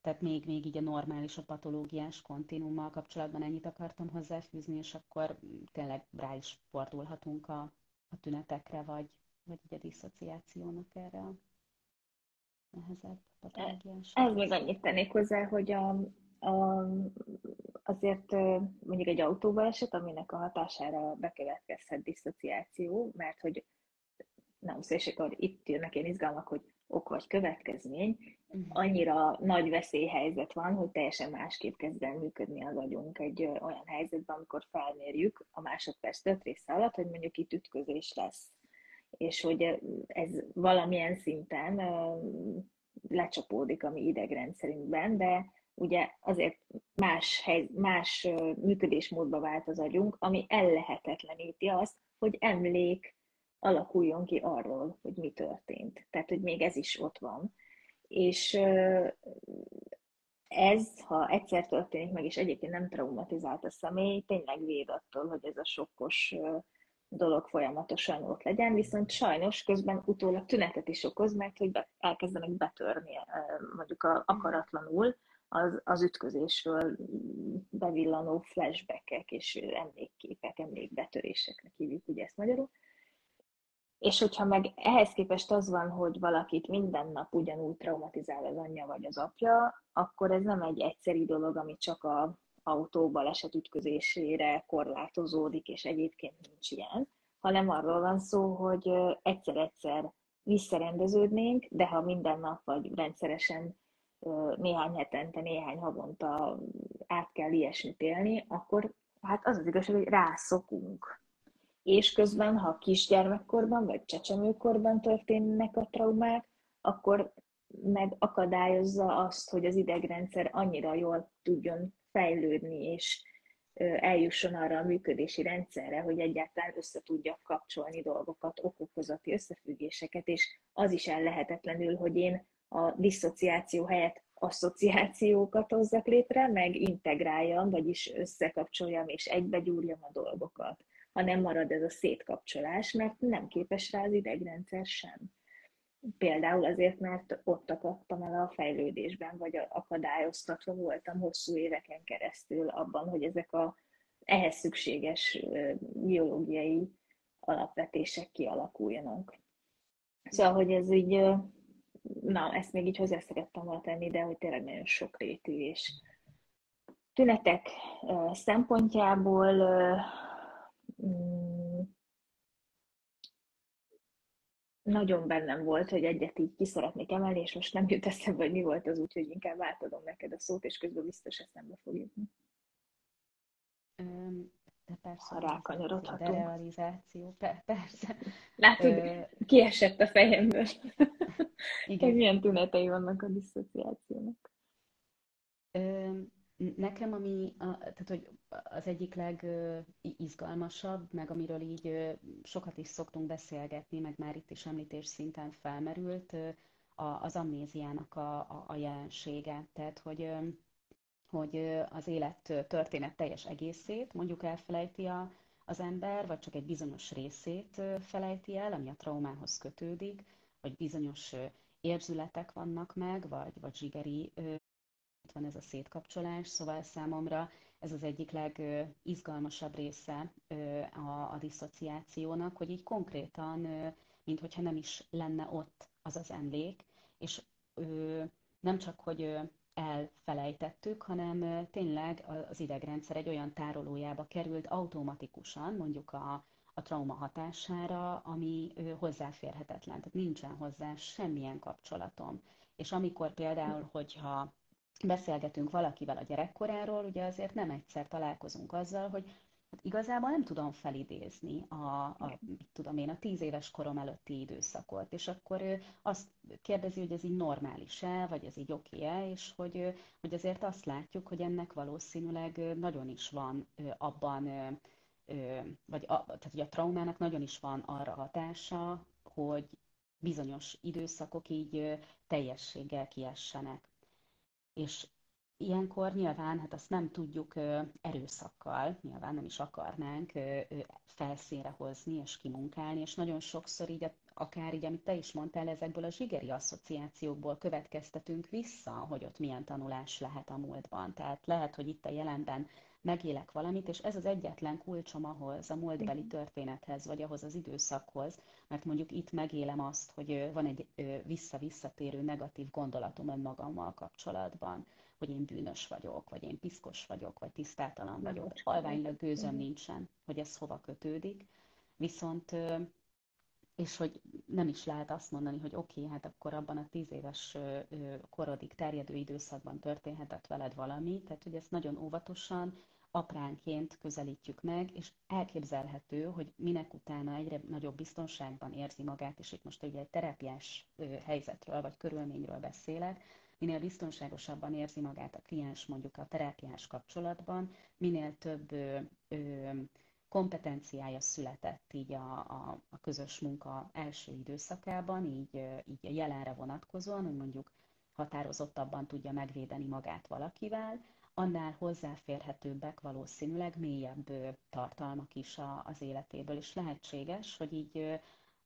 Tehát még így a normális, a patológiás kontinummal kapcsolatban ennyit akartam hozzáfűzni, és akkor tényleg rá is fordulhatunk a tünetekre, vagy így a diszociációnak erre a nehezebb patológiás. Ehhez még annyit tennék hozzá, hogy azért mondjuk egy autóbaleset, aminek a hatására bekövetkezhet diszociáció, mert hogy nem szó, és akkor itt jönnek ilyen izgalmak, hogy ok vagy következmény, annyira nagy veszélyhelyzet van, hogy teljesen másképp kezd el működni az agyunk egy olyan helyzetben, amikor felmérjük a másodperc 5 része alatt, hogy mondjuk itt ütközés lesz. És hogy ez valamilyen szinten lecsapódik a mi idegrendszerünkben, de ugye azért más működésmódba vált az agyunk, ami ellehetetleníti azt, hogy emlék alakuljon ki arról, hogy mi történt. Tehát, hogy még ez is ott van. És ez, ha egyszer történik meg, és egyébként nem traumatizált a személy, tényleg véd attól, hogy ez a sokkos dolog folyamatosan ott legyen, viszont sajnos közben utólag tünetet is okoz, mert hogy elkezdenek betörni, mondjuk akaratlanul az ütközésről bevillanó flashbackek és emlékképek, emlékbetöréseknek hívjuk ugye ezt magyarul. És hogyha meg ehhez képest az van, hogy valakit minden nap ugyanúgy traumatizál az anyja vagy az apja, akkor ez nem egy egyszerű dolog, ami csak a autóbaleset ütközésére korlátozódik, és egyébként nincs ilyen, hanem arról van szó, hogy egyszer-egyszer visszarendeződnénk, de ha minden nap vagy rendszeresen néhány hetente, néhány havonta át kell ilyesmit élni, akkor hát az az igazság, hogy rászokunk. És közben, ha kisgyermekkorban vagy csecsemőkorban történnek a traumák, akkor megakadályozza azt, hogy az idegrendszer annyira jól tudjon fejlődni, és eljusson arra a működési rendszerre, hogy egyáltalán össze tudja kapcsolni dolgokat, okokozati összefüggéseket, és az is ellehetetlenül, hogy én a diszociáció helyett asszociációkat hozzak létre, meg integráljam, vagyis összekapcsoljam, és egybegyúrjam a dolgokat, hanem marad ez a szétkapcsolás, mert nem képes rá az idegrendszer sem. Például azért, mert ott akadtam el a fejlődésben, vagy akadályoztatva voltam hosszú éveken keresztül abban, hogy ezek ehhez szükséges biológiai alapvetések kialakuljanak. Szóval, hogy ez így, ezt még így hozzá szerettem volna tenni, de hogy tényleg nagyon sokrétű, és tünetek szempontjából nagyon bennem volt, hogy egyet így ki szeretnék emelni, és most nem jut eszembe, hogy mi volt az, úgyhogy inkább átadom neked a szót, és közben biztos eszembe fog jutni. Persze, ha rákanyarodhatunk. De realizáció, persze. Látod, kiesett a fejemből. Igen. Milyen tünetei vannak a diszociációnak. Nekem tehát, hogy az egyik legizgalmasabb, meg amiről így sokat is szoktunk beszélgetni, meg már itt is említés szinten felmerült, az amnéziának a jelensége. Tehát, hogy az élet történet teljes egészét mondjuk elfelejti az ember, vagy csak egy bizonyos részét felejti el, ami a traumához kötődik, vagy bizonyos érzületek vannak meg, vagy zsigeri van ez a szétkapcsolás, szóval számomra ez az egyik legizgalmasabb része a diszociációnak, hogy így konkrétan, minthogyha nem is lenne ott az az emlék, és nem csak, hogy elfelejtettük, hanem tényleg az idegrendszer egy olyan tárolójába került automatikusan, mondjuk a trauma hatására, ami hozzáférhetetlen, tehát nincsen hozzá semmilyen kapcsolatom. És amikor például, hogyha beszélgetünk valakivel a gyerekkoráról, ugye azért nem egyszer találkozunk azzal, hogy hát igazából nem tudom felidézni a 10 éves korom előtti időszakot, és akkor ő azt kérdezi, hogy ez így normális-e, vagy ez így oké-e, és hogy azért azt látjuk, hogy ennek valószínűleg nagyon is van abban, vagy tehát ugye a traumának nagyon is van arra hatása, hogy bizonyos időszakok így teljességgel kiessenek. És ilyenkor nyilván, hát azt nem tudjuk erőszakkal, nyilván nem is akarnánk felszínre hozni és kimunkálni, és nagyon sokszor így, akár így, amit te is mondtál, ezekből a zsigeri asszociációkból következtetünk vissza, hogy ott milyen tanulás lehet a múltban. Tehát lehet, hogy itt a jelenben megélek valamit, és ez az egyetlen kulcsom ahhoz, a múltbeli történethez, vagy ahhoz az időszakhoz, mert mondjuk itt megélem azt, hogy van egy vissza-visszatérő negatív gondolatom önmagammal kapcsolatban, hogy én bűnös vagyok, vagy én piszkos vagyok, vagy tisztátalan vagyok, halványlag gőzöm nincsen, hogy ez hova kötődik. Viszont, és hogy nem is lehet azt mondani, hogy oké, hát akkor abban a 10 éves korodig terjedő időszakban történhetett veled valami, tehát hogy ezt nagyon óvatosan, apránként közelítjük meg, és elképzelhető, hogy minek utána egyre nagyobb biztonságban érzi magát, és itt most ugye egy terápiás helyzetről, vagy körülményről beszélek, minél biztonságosabban érzi magát a kliens mondjuk a terápiás kapcsolatban, minél több kompetenciája született így a közös munka első időszakában, így a jelenre vonatkozóan, hogy mondjuk határozottabban tudja megvédeni magát valakivel, annál hozzáférhetőbbek valószínűleg mélyebb tartalmak is az életéből, és lehetséges, hogy így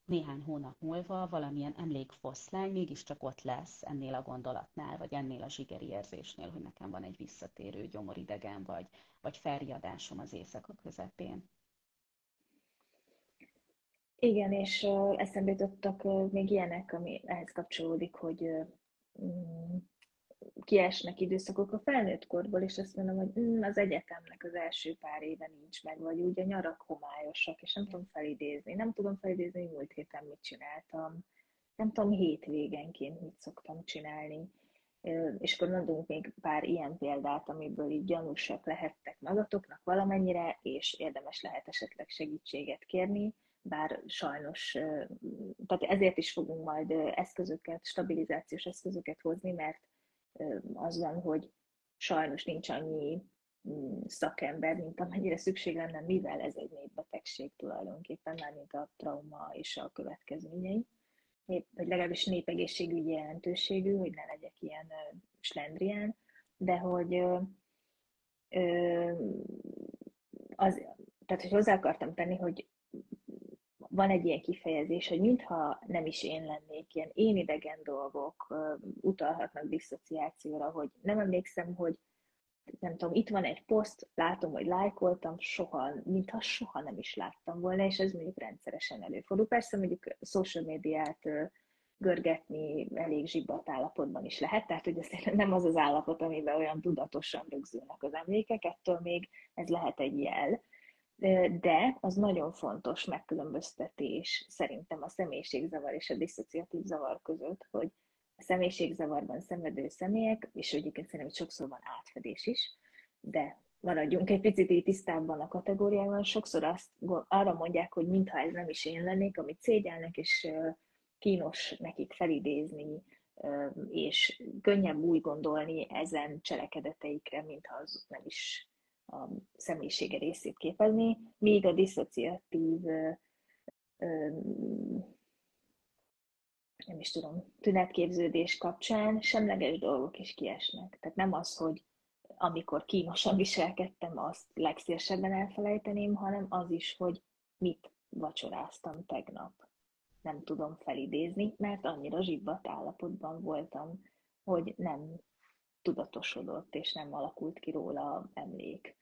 néhány hónap múlva valamilyen emlékfoszlány mégiscsak ott lesz ennél a gondolatnál, vagy ennél a zsigeri érzésnél, hogy nekem van egy visszatérő gyomoridegen, vagy felriadásom az éjszaka közepén. Igen, és eszembe jutottak még ilyenek, ami ehhez kapcsolódik, hogy kiesnek időszakok a felnőtt korból, és azt mondom, hogy az egyetemnek az első pár éve nincs meg, vagy úgy a nyarak homályosak, és nem tudom felidézni. Nem tudom felidézni, hogy múlt héten mit csináltam. Nem tudom, hétvégenként mit szoktam csinálni. És akkor mondunk még pár ilyen példát, amiből így gyanúsak lehettek magatoknak valamennyire, és érdemes lehet esetleg segítséget kérni, bár sajnos, tehát ezért is fogunk majd eszközöket, stabilizációs eszközöket hozni, mert az van, hogy sajnos nincs annyi szakember, mint amennyire szükség lenne, mivel ez egy népbetegség tulajdonképpen, mármint a trauma és a következményei. Vagy legalábbis népegészségügyi jelentőségű, hogy ne legyek ilyen slendrián, de hogy, tehát, hogy hozzá akartam tenni, hogy van egy ilyen kifejezés, hogy mintha nem is én lennék, ilyen énidegen dolgok utalhatnak diszociációra, hogy nem emlékszem, hogy nem tudom, itt van egy poszt, látom, hogy lájkoltam, mintha soha nem is láttam volna, és ez mondjuk rendszeresen előfordul. Persze mondjuk social médiát görgetni elég zsibbat állapotban is lehet, tehát hogy ez nem az az állapot, amiben olyan tudatosan rögzülnek az emlékek, ettől még ez lehet egy jel. De az nagyon fontos megkülönböztetés szerintem a személyiségzavar és a diszociatív zavar között, hogy a személyiségzavarban szenvedő személyek, és egyébként szerintem sokszor van átfedés is, de maradjunk egy picit így tisztában a kategóriában, sokszor arra mondják, hogy mintha ez nem is én lennék, amit szégyelnek, és kínos nekik felidézni, és könnyebb úgy gondolni ezen cselekedeteikre, mintha az nem is a személyisége részét képezni, míg a diszociatív, nem is tudom, tünetképződés kapcsán semleges dolgok is kiesnek. Tehát nem az, hogy amikor kínosan viselkedtem, azt legszívesebben elfelejteném, hanem az is, hogy mit vacsoráztam tegnap. Nem tudom felidézni, mert annyira zsibbadt állapotban voltam, hogy nem tudatosodott, és nem alakult ki róla emlék.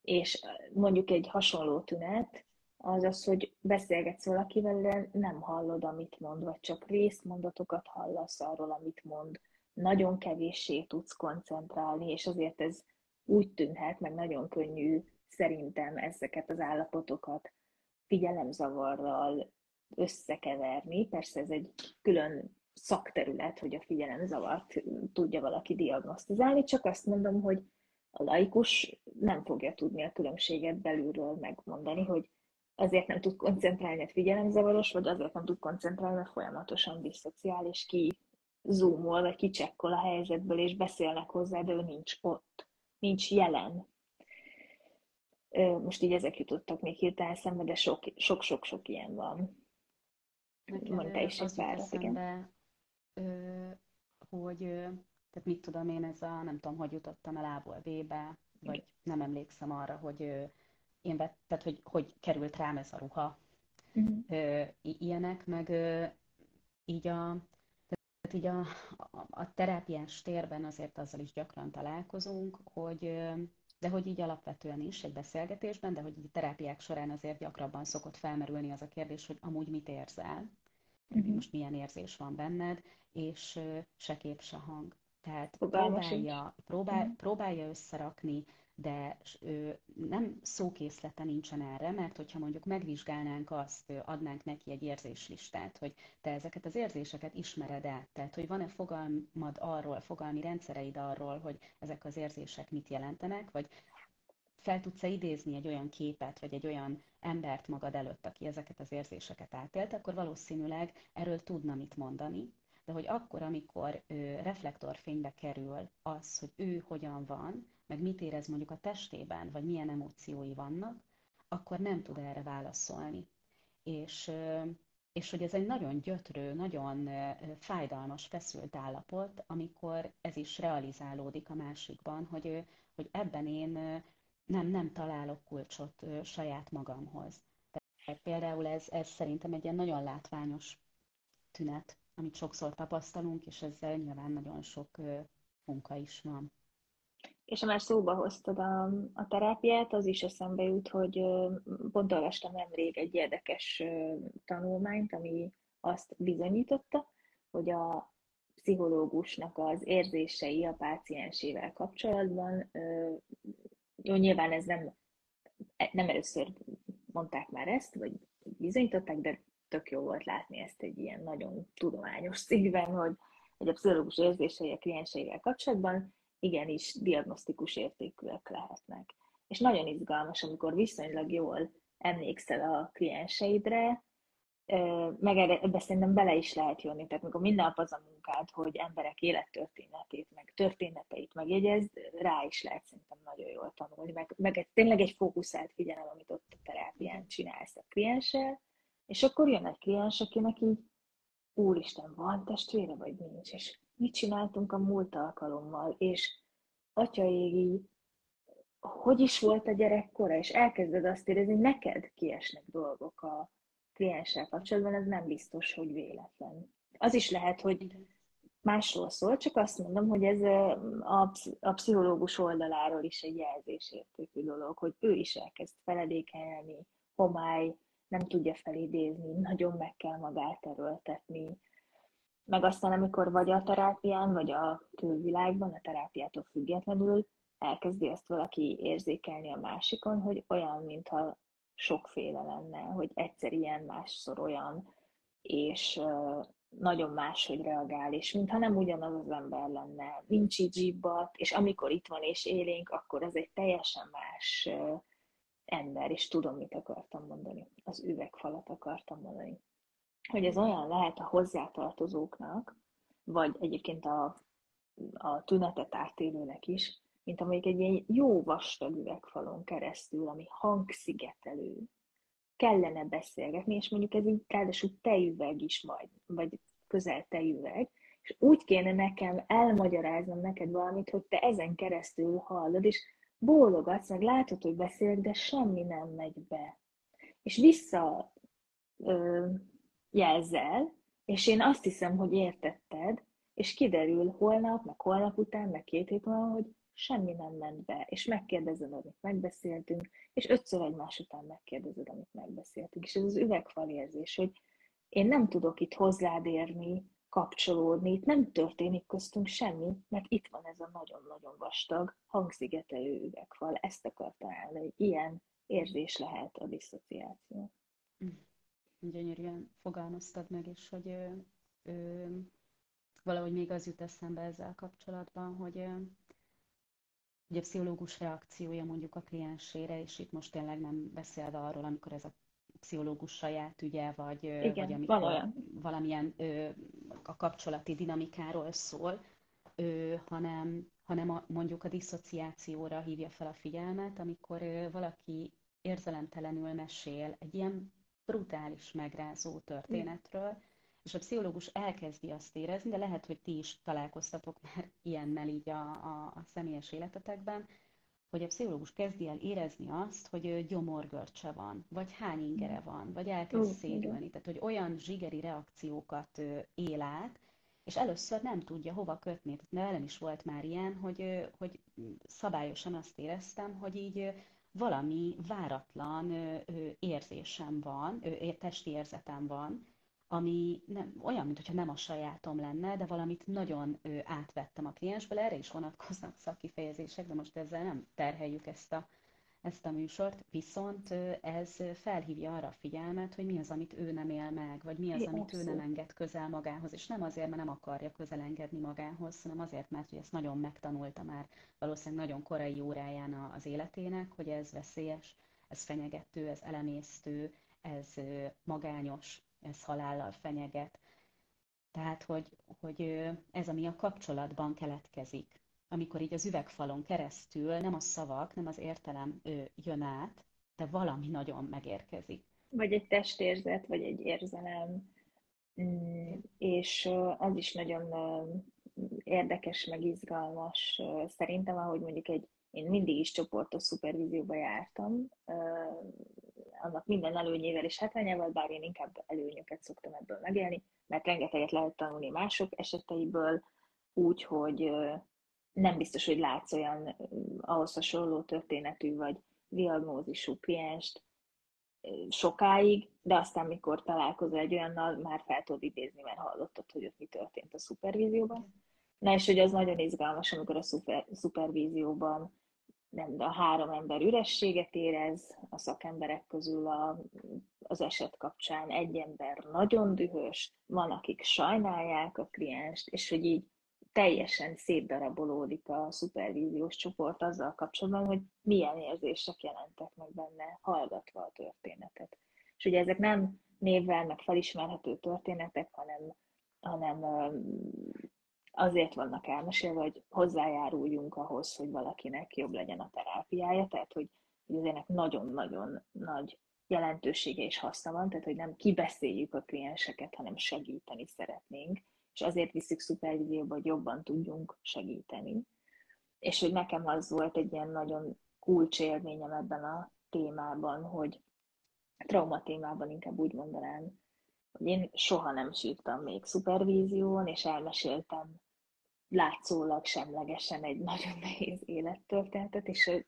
És mondjuk egy hasonló tünet az az, hogy beszélgetsz valakivel, de nem hallod, amit mond, vagy csak részmondatokat hallasz arról, amit mond. Nagyon kevéssé tudsz koncentrálni, és azért ez úgy tűnhet, meg nagyon könnyű szerintem ezeket az állapotokat figyelemzavarral összekeverni. Persze ez egy külön szakterület, hogy a figyelemzavart tudja valaki diagnosztizálni, csak azt mondom, hogy a laikus nem fogja tudni a különbséget belülről megmondani, hogy azért nem tud koncentrálni, mert figyelemzavaros, vagy azért nem tud koncentrálni, mert folyamatosan diszociál, és ki zoomol, vagy kicsekkol a helyzetből, és beszélnek hozzá, de ő nincs ott, nincs jelen. Most így ezek jutottak még hirtelen szembe, de sok-sok ilyen van. Mondta is ez várat, igen. Hogy, tehát mit tudom én, ez a, nem tudom, hogy jutottam el A-ból B-be, vagy nem emlékszem arra, hogy én tehát, hogy került rám ez a ruha. Ilyenek, meg így a terápiás térben azért azzal is gyakran találkozunk, hogy de hogy így alapvetően is egy beszélgetésben, de hogy így terápiák során azért gyakrabban szokott felmerülni az a kérdés, hogy amúgy mit érzel, most milyen érzés van benned, és se kép, se hang. Tehát próbálja összerakni, de nem szókészlete nincsen erre, mert hogyha mondjuk megvizsgálnánk azt, adnánk neki egy érzéslistát, hogy te ezeket az érzéseket ismered át, tehát hogy van-e fogalmad arról, fogalmi rendszereid arról, hogy ezek az érzések mit jelentenek, vagy fel tudsz-e idézni egy olyan képet, vagy egy olyan embert magad előtt, aki ezeket az érzéseket átélt, akkor valószínűleg erről tudna mit mondani. De hogy akkor, amikor reflektorfénybe kerül az, hogy ő hogyan van, meg mit érez mondjuk a testében, vagy milyen emóciói vannak, akkor nem tud erre válaszolni. És hogy ez egy nagyon gyötrő, nagyon fájdalmas, feszült állapot, amikor ez is realizálódik a másikban, hogy ebben én nem találok kulcsot saját magamhoz. Tehát például ez szerintem egy ilyen nagyon látványos tünet, amit sokszor tapasztalunk, és ezzel nyilván nagyon sok munka is van. És ha már szóba hoztad a terápiát, az is eszembe jut, hogy pont olvastam nemrég egy érdekes tanulmányt, ami azt bizonyította, hogy a pszichológusnak az érzései a páciensével kapcsolatban, jó, nyilván ez nem először mondták már ezt, vagy bizonyították, de tök jó volt látni ezt egy ilyen nagyon tudományos cikkben, hogy a pszichológus érzései a klienseivel kapcsolatban igenis diagnosztikus értékűek lehetnek. És nagyon izgalmas, amikor viszonylag jól emlékszel a klienseidre, meg ebbe szerintem bele is lehet jönni, tehát amikor minden nap az a munkád, hogy emberek élettörténetét, meg történeteit megjegyezd, rá is lehet szerintem nagyon jól tanulni, meg tényleg egy fókuszált figyelem, amit ott a terápián csinálsz a klienssel, és akkor jön egy kliens, akinek így, úristen, van testvére, vagy nincs, és mit csináltunk a múlt alkalommal, és atyaégi, hogy is volt a gyerekkora, és elkezded azt érezni, hogy neked kiesnek dolgok a klienssel kapcsolatban, ez nem biztos, hogy véletlen. Az is lehet, hogy másról szól, csak azt mondom, hogy ez a pszichológus oldaláról is egy jelzésértékű dolog, hogy ő is elkezd feledékelni, homály, nem tudja felidézni, nagyon meg kell magát erőltetni. Meg aztán, amikor vagy a terápián, vagy a külvilágban, a terápiától függetlenül elkezdi azt valaki érzékelni a másikon, hogy olyan, mintha sokféle lenne, hogy egyszer ilyen, másszor olyan, és nagyon máshogy reagál, és mintha nem ugyanaz az ember lenne, nincs így zsibbat, és amikor itt van és élénk, akkor ez egy teljesen más ember, és tudom, mit akartam mondani. Az üvegfalat akartam mondani. Hogy ez olyan lehet a hozzátartozóknak, vagy egyébként a tünetet átélőnek is, mint amelyik egy ilyen jó vastag üvegfalon keresztül, ami hangszigetelő, kellene beszélgetni, és mondjuk ez így ráadásul tejüveg is majd, vagy közel tejüveg, és úgy kéne nekem elmagyaráznom neked valamit, hogy te ezen keresztül hallod, és bólogatsz, meg látod, hogy beszélek, de semmi nem megy be. És vissza jelzel, és én azt hiszem, hogy értetted, és kiderül holnap, meg holnap után, meg 2 hét múlva, hogy semmi nem ment be, és megkérdezed, amit megbeszéltünk, és 5-ször egymás után megkérdezed, amit megbeszéltünk. És ez az üvegfal érzés, hogy én nem tudok itt hozzád érni, kapcsolódni, itt nem történik köztünk semmi, mert itt van ez a nagyon-nagyon vastag, hangszigetelő üvegfal. Ezt akartam elmondani, hogy ilyen érzés lehet a disszociáció. Gyönyörűen fogalmaztad meg, és hogy valahogy még az jut eszembe ezzel kapcsolatban, hogy ugye pszichológus reakciója mondjuk a kliensére, és itt most tényleg nem beszélve arról, amikor ez a pszichológus saját ügye, vagy, igen, vagy amikor valamilyen a kapcsolati dinamikáról szól, hanem mondjuk a disszociációra hívja fel a figyelmet, amikor valaki érzelemtelenül mesél egy ilyen brutális, megrázó történetről, és a pszichológus elkezdi azt érezni, de lehet, hogy ti is találkoztatok már ilyennel így a személyes életetekben, hogy a pszichológus kezdi el érezni azt, hogy gyomorgörcse van, vagy hány ingere van, vagy elkezd szédülni. Tehát, hogy olyan zsigeri reakciókat él át, és először nem tudja hova kötni. De velem is volt már ilyen, hogy szabályosan azt éreztem, hogy így valami váratlan érzésem van, testi érzetem van, ami nem, olyan, mintha nem a sajátom lenne, de valamit nagyon átvettem a kliensből, erre is vonatkoznak szakkifejezések, de most ezzel nem terheljük ezt a műsort, viszont ez felhívja arra a figyelmet, hogy mi az, amit ő nem él meg, vagy mi az, amit ő nem enged közel magához, és nem azért, mert nem akarja közel engedni magához, hanem azért, mert hogy ezt nagyon megtanulta már valószínűleg nagyon korai óráján az életének, hogy ez veszélyes, ez fenyegető, ez elemésztő, ez magányos, ez halállal fenyeget. Tehát, hogy ez, ami a kapcsolatban keletkezik, amikor így az üvegfalon keresztül nem a szavak, nem az értelem jön át, de valami nagyon megérkezik. Vagy egy testérzet, vagy egy érzelem, és az is nagyon érdekes, meg izgalmas szerintem, ahogy mondjuk én mindig is csoportos szupervízióba jártam, annak minden előnyével és hátrányával, bár én inkább előnyöket szoktam ebből megélni, mert rengeteget lehet tanulni mások eseteiből, úgyhogy nem biztos, hogy látsz olyan ahhoz hasonló történetű vagy diagnózisú klienst sokáig, de aztán, mikor találkozol egy olyannal, már fel tudod idézni, mert hallottad, hogy ott mi történt a szupervízióban. Na és hogy az nagyon izgalmas, amikor a szupervízióban a három ember ürességet érez, a szakemberek közül az eset kapcsán egy ember nagyon dühös, van, akik sajnálják a klienst, és hogy így teljesen szétdarabolódik a szupervíziós csoport azzal kapcsolatban, hogy milyen érzések jelentek meg benne, hallgatva a történetet. És ugye ezek nem névvel meg felismerhető történetek, hanem azért vannak elmesélve, hogy hozzájáruljunk ahhoz, hogy valakinek jobb legyen a terápiája, tehát hogy az ennek nagyon-nagyon nagy jelentősége és haszna van, tehát hogy nem kibeszéljük a klienseket, hanem segíteni szeretnénk, és azért viszük szupervízióba, hogy jobban tudjunk segíteni. És hogy nekem az volt egy ilyen nagyon kulcsélményem ebben a témában, hogy traumatémában inkább úgy mondanám, hogy én soha nem sírtam még szupervízión, és elmeséltem látszólag semlegesen egy nagyon nehéz élettörténetet, és a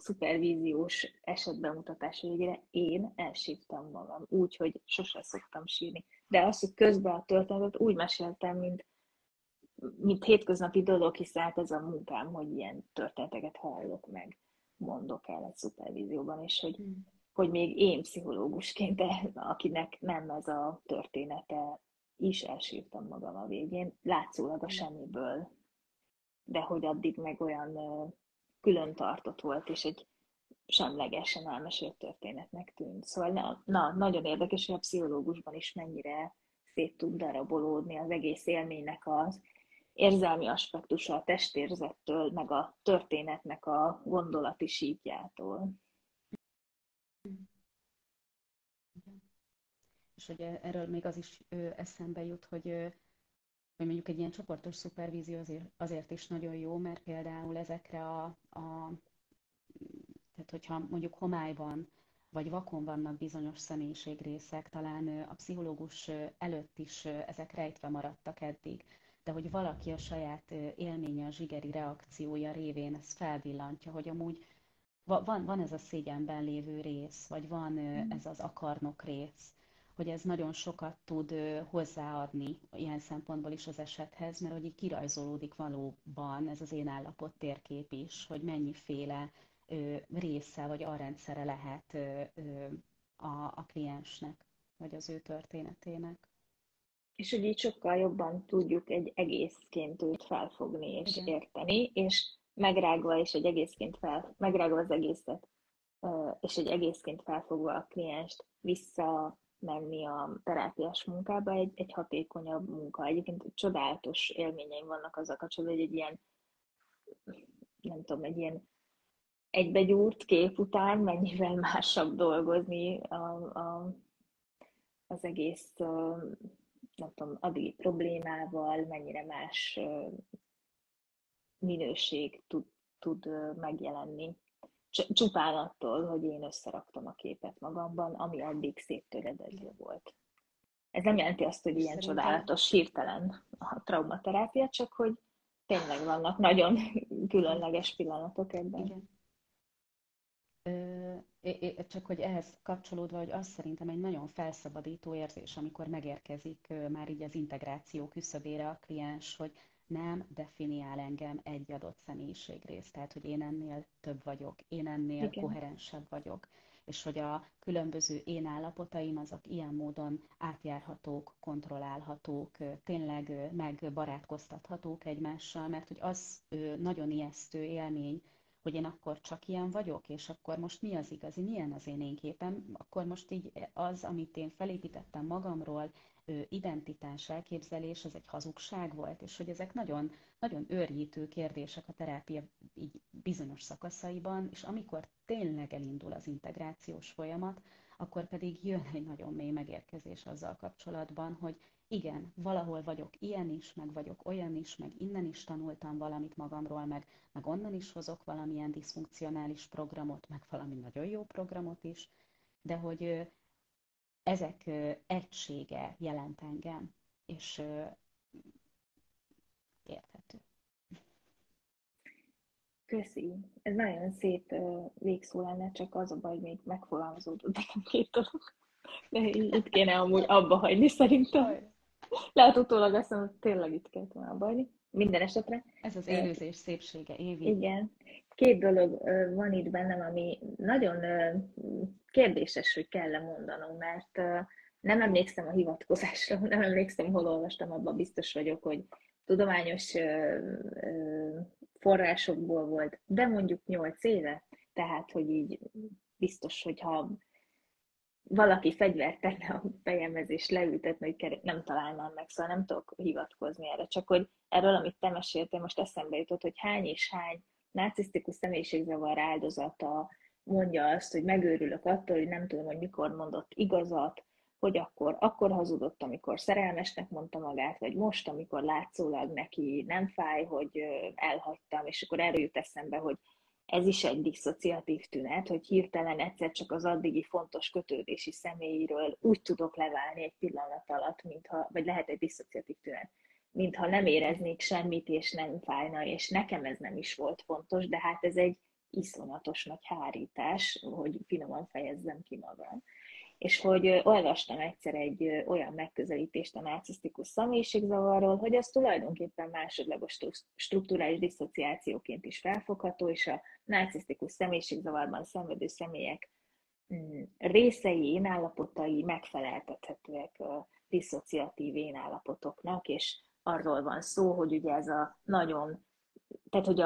szupervíziós esetbemutatás végére én elsírtam magam, úgyhogy sose szoktam sírni. De azt, hogy közben a történetet úgy meséltem, mint hétköznapi dolog, hiszen ez a munkám, hogy ilyen történeteket hallok meg, mondok el egy szupervízióban, és hogy még én pszichológusként, akinek nem ez a története, is elsírtam magam a végén, látszólag a semmiből, de hogy addig meg olyan külön tartott volt, és egy semlegesen elmesélt történetnek tűnt. Szóval nagyon érdekes, hogy a pszichológusban is mennyire szét tud darabolódni az egész élménynek az érzelmi aspektusa, a testérzettől, meg a történetnek a gondolati síkjától. És hogy erről még az is eszembe jut, hogy mondjuk egy ilyen csoportos szupervízió azért is nagyon jó, mert például ezekre tehát hogyha mondjuk homályban vagy vakon vannak bizonyos személyiségrészek, talán a pszichológus előtt is ezek rejtve maradtak eddig, de hogy valaki a saját élménye, a zsigeri reakciója révén ezt felvillantja, hogy amúgy van ez a szégyenben lévő rész, vagy van ez az akarnok rész, hogy ez nagyon sokat tud hozzáadni ilyen szempontból is az esethez, mert hogy így kirajzolódik valóban ez az én állapot térkép is, hogy mennyiféle része vagy arrendszere lehet a kliensnek, vagy az ő történetének. És hogy így sokkal jobban tudjuk egy egészként őt felfogni és érteni, és megrágva, és egy egészként megrágva az egészet, és egy egészként felfogva a klienst visszamenni a terápiás munkába, egy hatékonyabb munka. Egyébként csodálatos élményeim vannak azzal kapcsolatban, hogy egy ilyen, nem tudom, egy ilyen egybegyúrt kép után mennyivel másabb dolgozni az egész, nem tudom, addigi problémával, mennyire más minőség tud megjelenni. Csupán attól, hogy én összeraktam a képet magamban, ami addig szép töredező volt. Ez nem jelenti azt, hogy ilyen csodálatos, hirtelen a traumaterápia, csak hogy tényleg vannak nagyon különleges pillanatok ebben. Igen. Csak hogy ehhez kapcsolódva, hogy az szerintem egy nagyon felszabadító érzés, amikor megérkezik már így az integráció küszöbére a kliens, hogy nem definiál engem egy adott személyiségrész, tehát hogy én ennél több vagyok, én ennél igen. koherensebb vagyok, és hogy a különböző én állapotaim azok ilyen módon átjárhatók, kontrollálhatók, tényleg megbarátkoztathatók egymással, mert hogy az nagyon ijesztő élmény, hogy én akkor csak ilyen vagyok, és akkor most mi az igazi, milyen az én képem, akkor most így az, amit én felépítettem magamról, identitás, elképzelés, ez egy hazugság volt, és hogy ezek nagyon, nagyon őrjítő kérdések a terápia így bizonyos szakaszaiban, és amikor tényleg elindul az integrációs folyamat, akkor pedig jön egy nagyon mély megérkezés azzal kapcsolatban, hogy igen, valahol vagyok ilyen is, meg vagyok olyan is, meg innen is tanultam valamit magamról, meg onnan is hozok valamilyen diszfunkcionális programot, meg valami nagyon jó programot is, de hogy ezek egysége jelent engem, és érthető. Köszi. Ez nagyon szép végszó lenne, csak az a baj, még megfogalmazódott nekem két dolog. De itt kéne amúgy abba hagyni szerintem. Lehet utólag azt mondom, hogy tényleg itt kell tovább hagyni. Minden esetre. Ez az élőzés szépsége, Évi. Igen. Két dolog van itt bennem, ami nagyon kérdéses, hogy kell lemondanom, mert nem emlékszem a hivatkozásra, nem emlékszem, hol olvastam, abban biztos vagyok, hogy tudományos forrásokból volt, de mondjuk 8 éve, tehát, hogy így biztos, hogyha valaki fegyvert tenne a fejemhez és leültetne, hogy nem találnám meg, szóval nem tudok hivatkozni erre. Csak hogy erről, amit te meséltél, most eszembe jutott, hogy hány és hány narcisztikus személyiségzavar áldozata mondja azt, hogy megőrülök attól, hogy nem tudom, hogy mikor mondott igazat, hogy akkor hazudott, amikor szerelmesnek mondta magát, vagy most, amikor látszólag neki nem fáj, hogy elhagytam, és akkor erről jut eszembe, hogy ez is egy diszociatív tünet, hogy hirtelen egyszer csak az addigi fontos kötődési személyről úgy tudok leválni egy pillanat alatt, mintha, vagy lehet egy diszociatív tünet, mintha nem éreznék semmit, és nem fájna, és nekem ez nem is volt fontos, de hát ez egy iszonyatos nagy hárítás, hogy finoman fejezzem ki magam. És hogy olvastam egyszer egy olyan megközelítést a narcisztikus személyiségzavarról, hogy az tulajdonképpen másodlagos strukturális diszociációként is felfogható, és a narcisztikus személyiségzavarban szenvedő személyek részei, énállapotai megfeleltethetőek a diszociatív énállapotoknak, és arról van szó, hogy ugye ez a nagyon, tehát hogy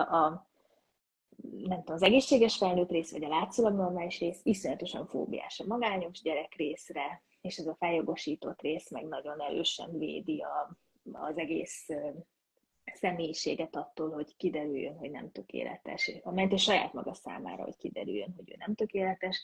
nem tudom, az egészséges felnőtt rész, vagy a látszólag normális rész iszonyatosan fóbiás a magányos gyerek részre, és ez a feljogosított rész meg nagyon erősen védi az egész személyiséget attól, hogy kiderüljön, hogy nem tökéletes. A mentés saját maga számára, hogy kiderüljön, hogy ő nem tökéletes,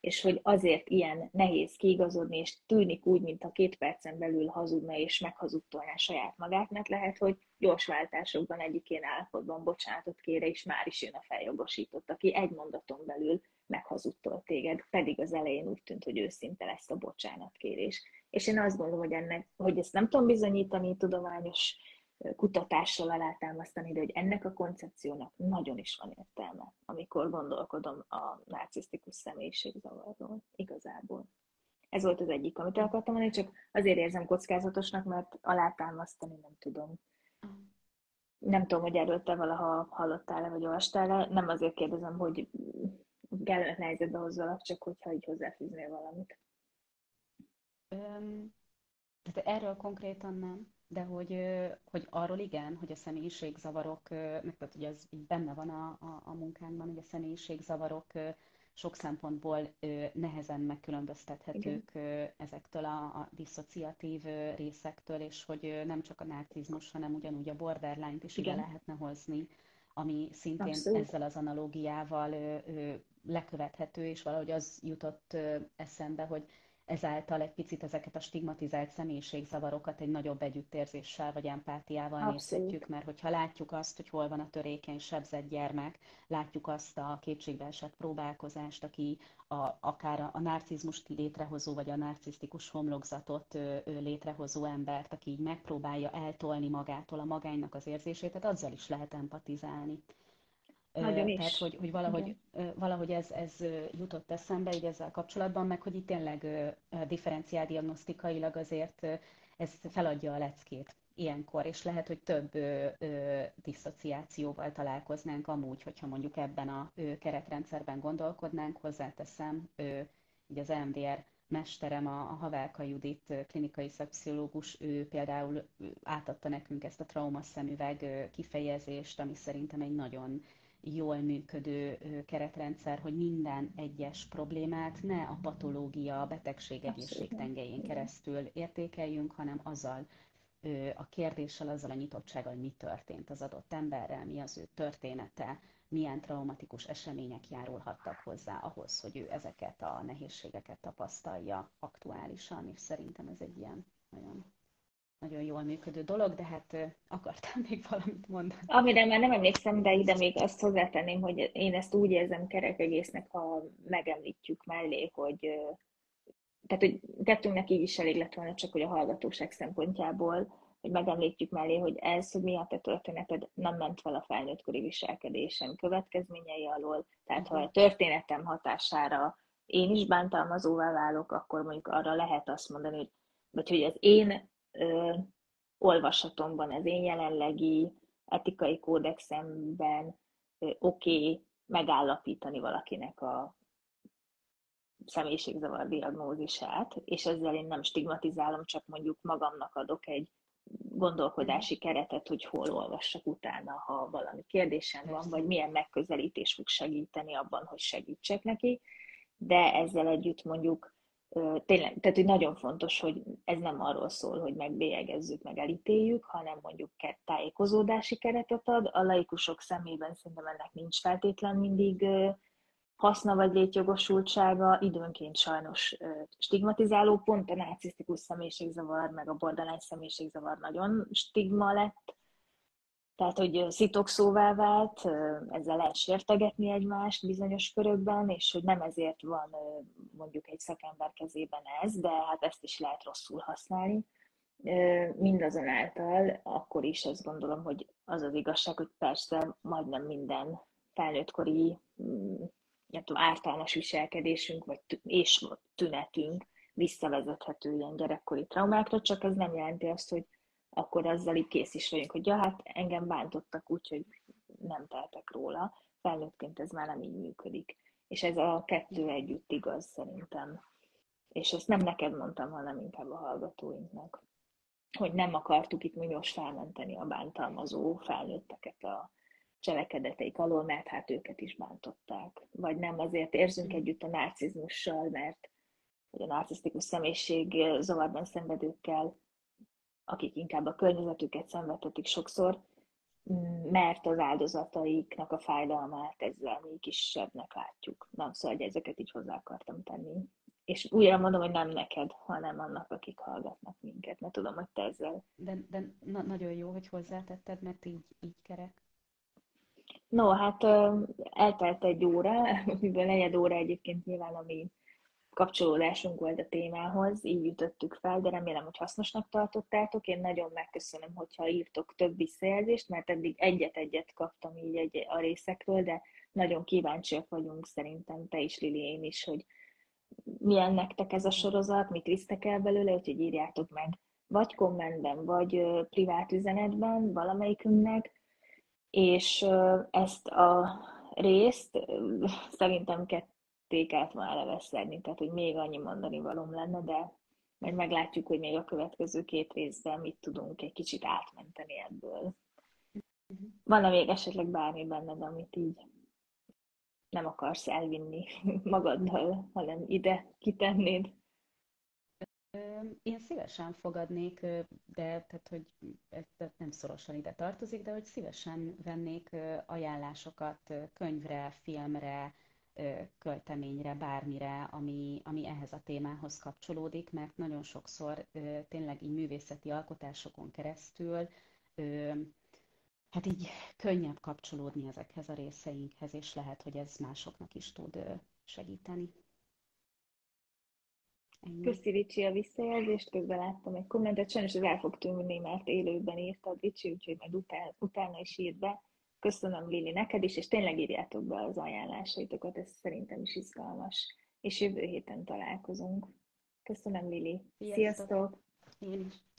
és hogy azért ilyen nehéz kiigazodni, és tűnik úgy, mintha 2 percen belül hazudna, és meghazudtolná saját magát, mert lehet, hogy gyors váltásokban egyikén állapotban bocsánatot kére, és már is jön a feljogosított, aki egy mondaton belül meghazudtol téged, pedig az elején úgy tűnt, hogy őszinte lesz a bocsánatkérés. És én azt gondolom, hogy ezt nem tudom bizonyítani tudományos kutatással alátámasztani, de hogy ennek a koncepciónak nagyon is van értelme, amikor gondolkodom a narcisztikus személyiségzavarról igazából. Ez volt az egyik, amit el akartam mondani, csak azért érzem kockázatosnak, mert alátámasztani nem tudom. Nem tudom, hogy erről te valaha hallottál-e, vagy olvastál-e. Nem azért kérdezem, hogy kellemetlen helyzetbe hozzalak, csak hogyha így hozzáfűznél valamit. Tehát erről konkrétan nem. de hogy arról igen, hogy a személyiségzavarok, meg tehát ugye az így benne van a munkánkban, hogy a személyiségzavarok sok szempontból nehezen megkülönböztethetők ezektől a diszociatív részektől, és hogy nem csak a narcizmus, hanem ugyanúgy a borderline-t is ide lehetne hozni, ami szintén abszolút ezzel az analógiával lekövethető, és valahogy az jutott eszembe, hogy ezáltal egy picit ezeket a stigmatizált személyiségzavarokat egy nagyobb együttérzéssel vagy empátiával nézhetjük, mert hogyha látjuk azt, hogy hol van a törékeny, sebzett gyermek, látjuk azt a kétségbeesett próbálkozást, aki akár a narcizmust létrehozó, vagy a narcisztikus homlokzatot létrehozó embert, aki így megpróbálja eltolni magától a magánynak az érzését, tehát azzal is lehet empatizálni. Tehát, hogy valahogy ez jutott eszembe így ezzel kapcsolatban, meg hogy itt tényleg differenciál diagnosztikailag azért ez feladja a leckét ilyenkor, és lehet, hogy több disszociációval találkoznánk amúgy, hogyha mondjuk ebben a keretrendszerben gondolkodnánk. Hozzáteszem, így az EMDR mesterem, a Haválka Judit klinikai szakpszichológus, ő például átadta nekünk ezt a traumaszemüveg kifejezést, ami szerintem egy nagyon jól működő keretrendszer, hogy minden egyes problémát ne a patológia, a betegség, egészség tengelyén keresztül értékeljünk, hanem azzal a kérdéssel, azzal a nyitottsággal, hogy mi történt az adott emberrel, mi az ő története, milyen traumatikus események járulhattak hozzá ahhoz, hogy ő ezeket a nehézségeket tapasztalja aktuálisan, és szerintem ez egy ilyen nagyon... nagyon jól működő dolog, de hát akartam még valamit mondani. Amire már nem emlékszem, de ide még azt hozzátenném, hogy én ezt úgy érzem kerekegésznek, ha megemlítjük mellé, hogy kettőnknek így is elég lett volna, csak hogy a hallgatóság szempontjából, hogy megemlítjük mellé, hogy ez, hogy mi a te történeted, nem ment fel a felnőttkori viselkedésem következményei alól, tehát ha a történetem hatására én is bántalmazóvá válok, akkor mondjuk arra lehet azt mondani, hogy az én olvasatomban, az én jelenlegi etikai kódexemben megállapítani valakinek a személyiségzavar diagnózisát, és ezzel én nem stigmatizálom, csak mondjuk magamnak adok egy gondolkodási keretet, hogy hol olvassak utána, ha valami kérdésem van, vagy milyen megközelítés fog segíteni abban, hogy segítsek neki, de ezzel együtt mondjuk tényleg, tehát hogy nagyon fontos, hogy ez nem arról szól, hogy megbélyegezzük, meg elítéljük, hanem mondjuk tájékozódási keretet ad. A laikusok szemében szerintem ennek nincs feltétlen mindig haszna vagy létjogosultsága, időnként sajnos stigmatizáló, pont a narcisztikus személyiségzavar, meg a borderline személyiségzavar nagyon stigma lett, tehát hogy szitokszóvá vált, ezzel lehet sértegetni egymást bizonyos körökben, és hogy nem ezért van mondjuk egy szakember kezében ez, de hát ezt is lehet rosszul használni. Mindazonáltal akkor is azt gondolom, hogy az az igazság, hogy persze majdnem minden felnőttkori ártalmas viselkedésünk és tünetünk visszavezethető ilyen gyerekkori traumákra, csak ez nem jelenti azt, hogy akkor azzal így kész is vagyunk, hogy engem bántottak úgy, hogy nem teltek róla. Felnőttként ez már nem így működik. És ez a kettő együtt igaz szerintem. És ezt nem neked mondtam, hanem inkább a hallgatóinknak. Hogy nem akartuk itt most felmenteni a bántalmazó felnőtteket a cselekedeteik alól, mert hát őket is bántották. Vagy nem azért érzünk együtt a narcizmussal, mert a narcisztikus személyiség zavarban szenvedőkkel, akik inkább a környezetüket szenvedtetik sokszor, mert az áldozataiknak a fájdalmát ezzel mi kisebbnek látjuk. Na, szóval ezeket így hozzá akartam tenni. És újra mondom, hogy nem neked, hanem annak, akik hallgatnak minket. Mert tudom, hogy te ezzel... De nagyon jó, hogy hozzátetted, mert így kerek. No, hát eltelt egy óra, amiből negyed óra egyébként nyilván, ami kapcsolódásunk volt a témához, így ütöttük fel, de remélem, hogy hasznosnak tartottátok. Én nagyon megköszönöm, hogyha írtok több visszajelzést, mert eddig egyet-egyet kaptam így a részekről, de nagyon kíváncsiak vagyunk, szerintem te is, Lili, én is, hogy milyen nektek ez a sorozat, mit visztek el belőle, úgyhogy írjátok meg vagy kommentben, vagy privát üzenetben valamelyikünknek, és ezt a részt szerintem tékát már leveszerni, tehát hogy még annyi mondani valóm lenne, de mert meglátjuk, hogy még a következő két részben mit tudunk egy kicsit átmenteni ebből. Van-e még esetleg bármi benned, amit így nem akarsz elvinni magaddal, hanem ide kitennéd? Én szívesen fogadnék, de tehát, hogy ez nem szorosan ide tartozik, de hogy szívesen vennék ajánlásokat könyvre, filmre, költeményre, bármire, ami ehhez a témához kapcsolódik, mert nagyon sokszor tényleg így művészeti alkotásokon keresztül hát így könnyebb kapcsolódni ezekhez a részeinkhez, és lehet, hogy ez másoknak is tud segíteni. Ennyi. Köszi, Ricsi, a visszajelzést, közben láttam egy kommentet, sajnos ez el fog tűnni, mert élőben írtad, Ricsi, úgyhogy majd utána is írd be. Köszönöm, Lili, neked is, és tényleg írjátok be az ajánlásaitokat, ez szerintem is izgalmas. És jövő héten találkozunk. Köszönöm, Lili. Sziasztok! Én is.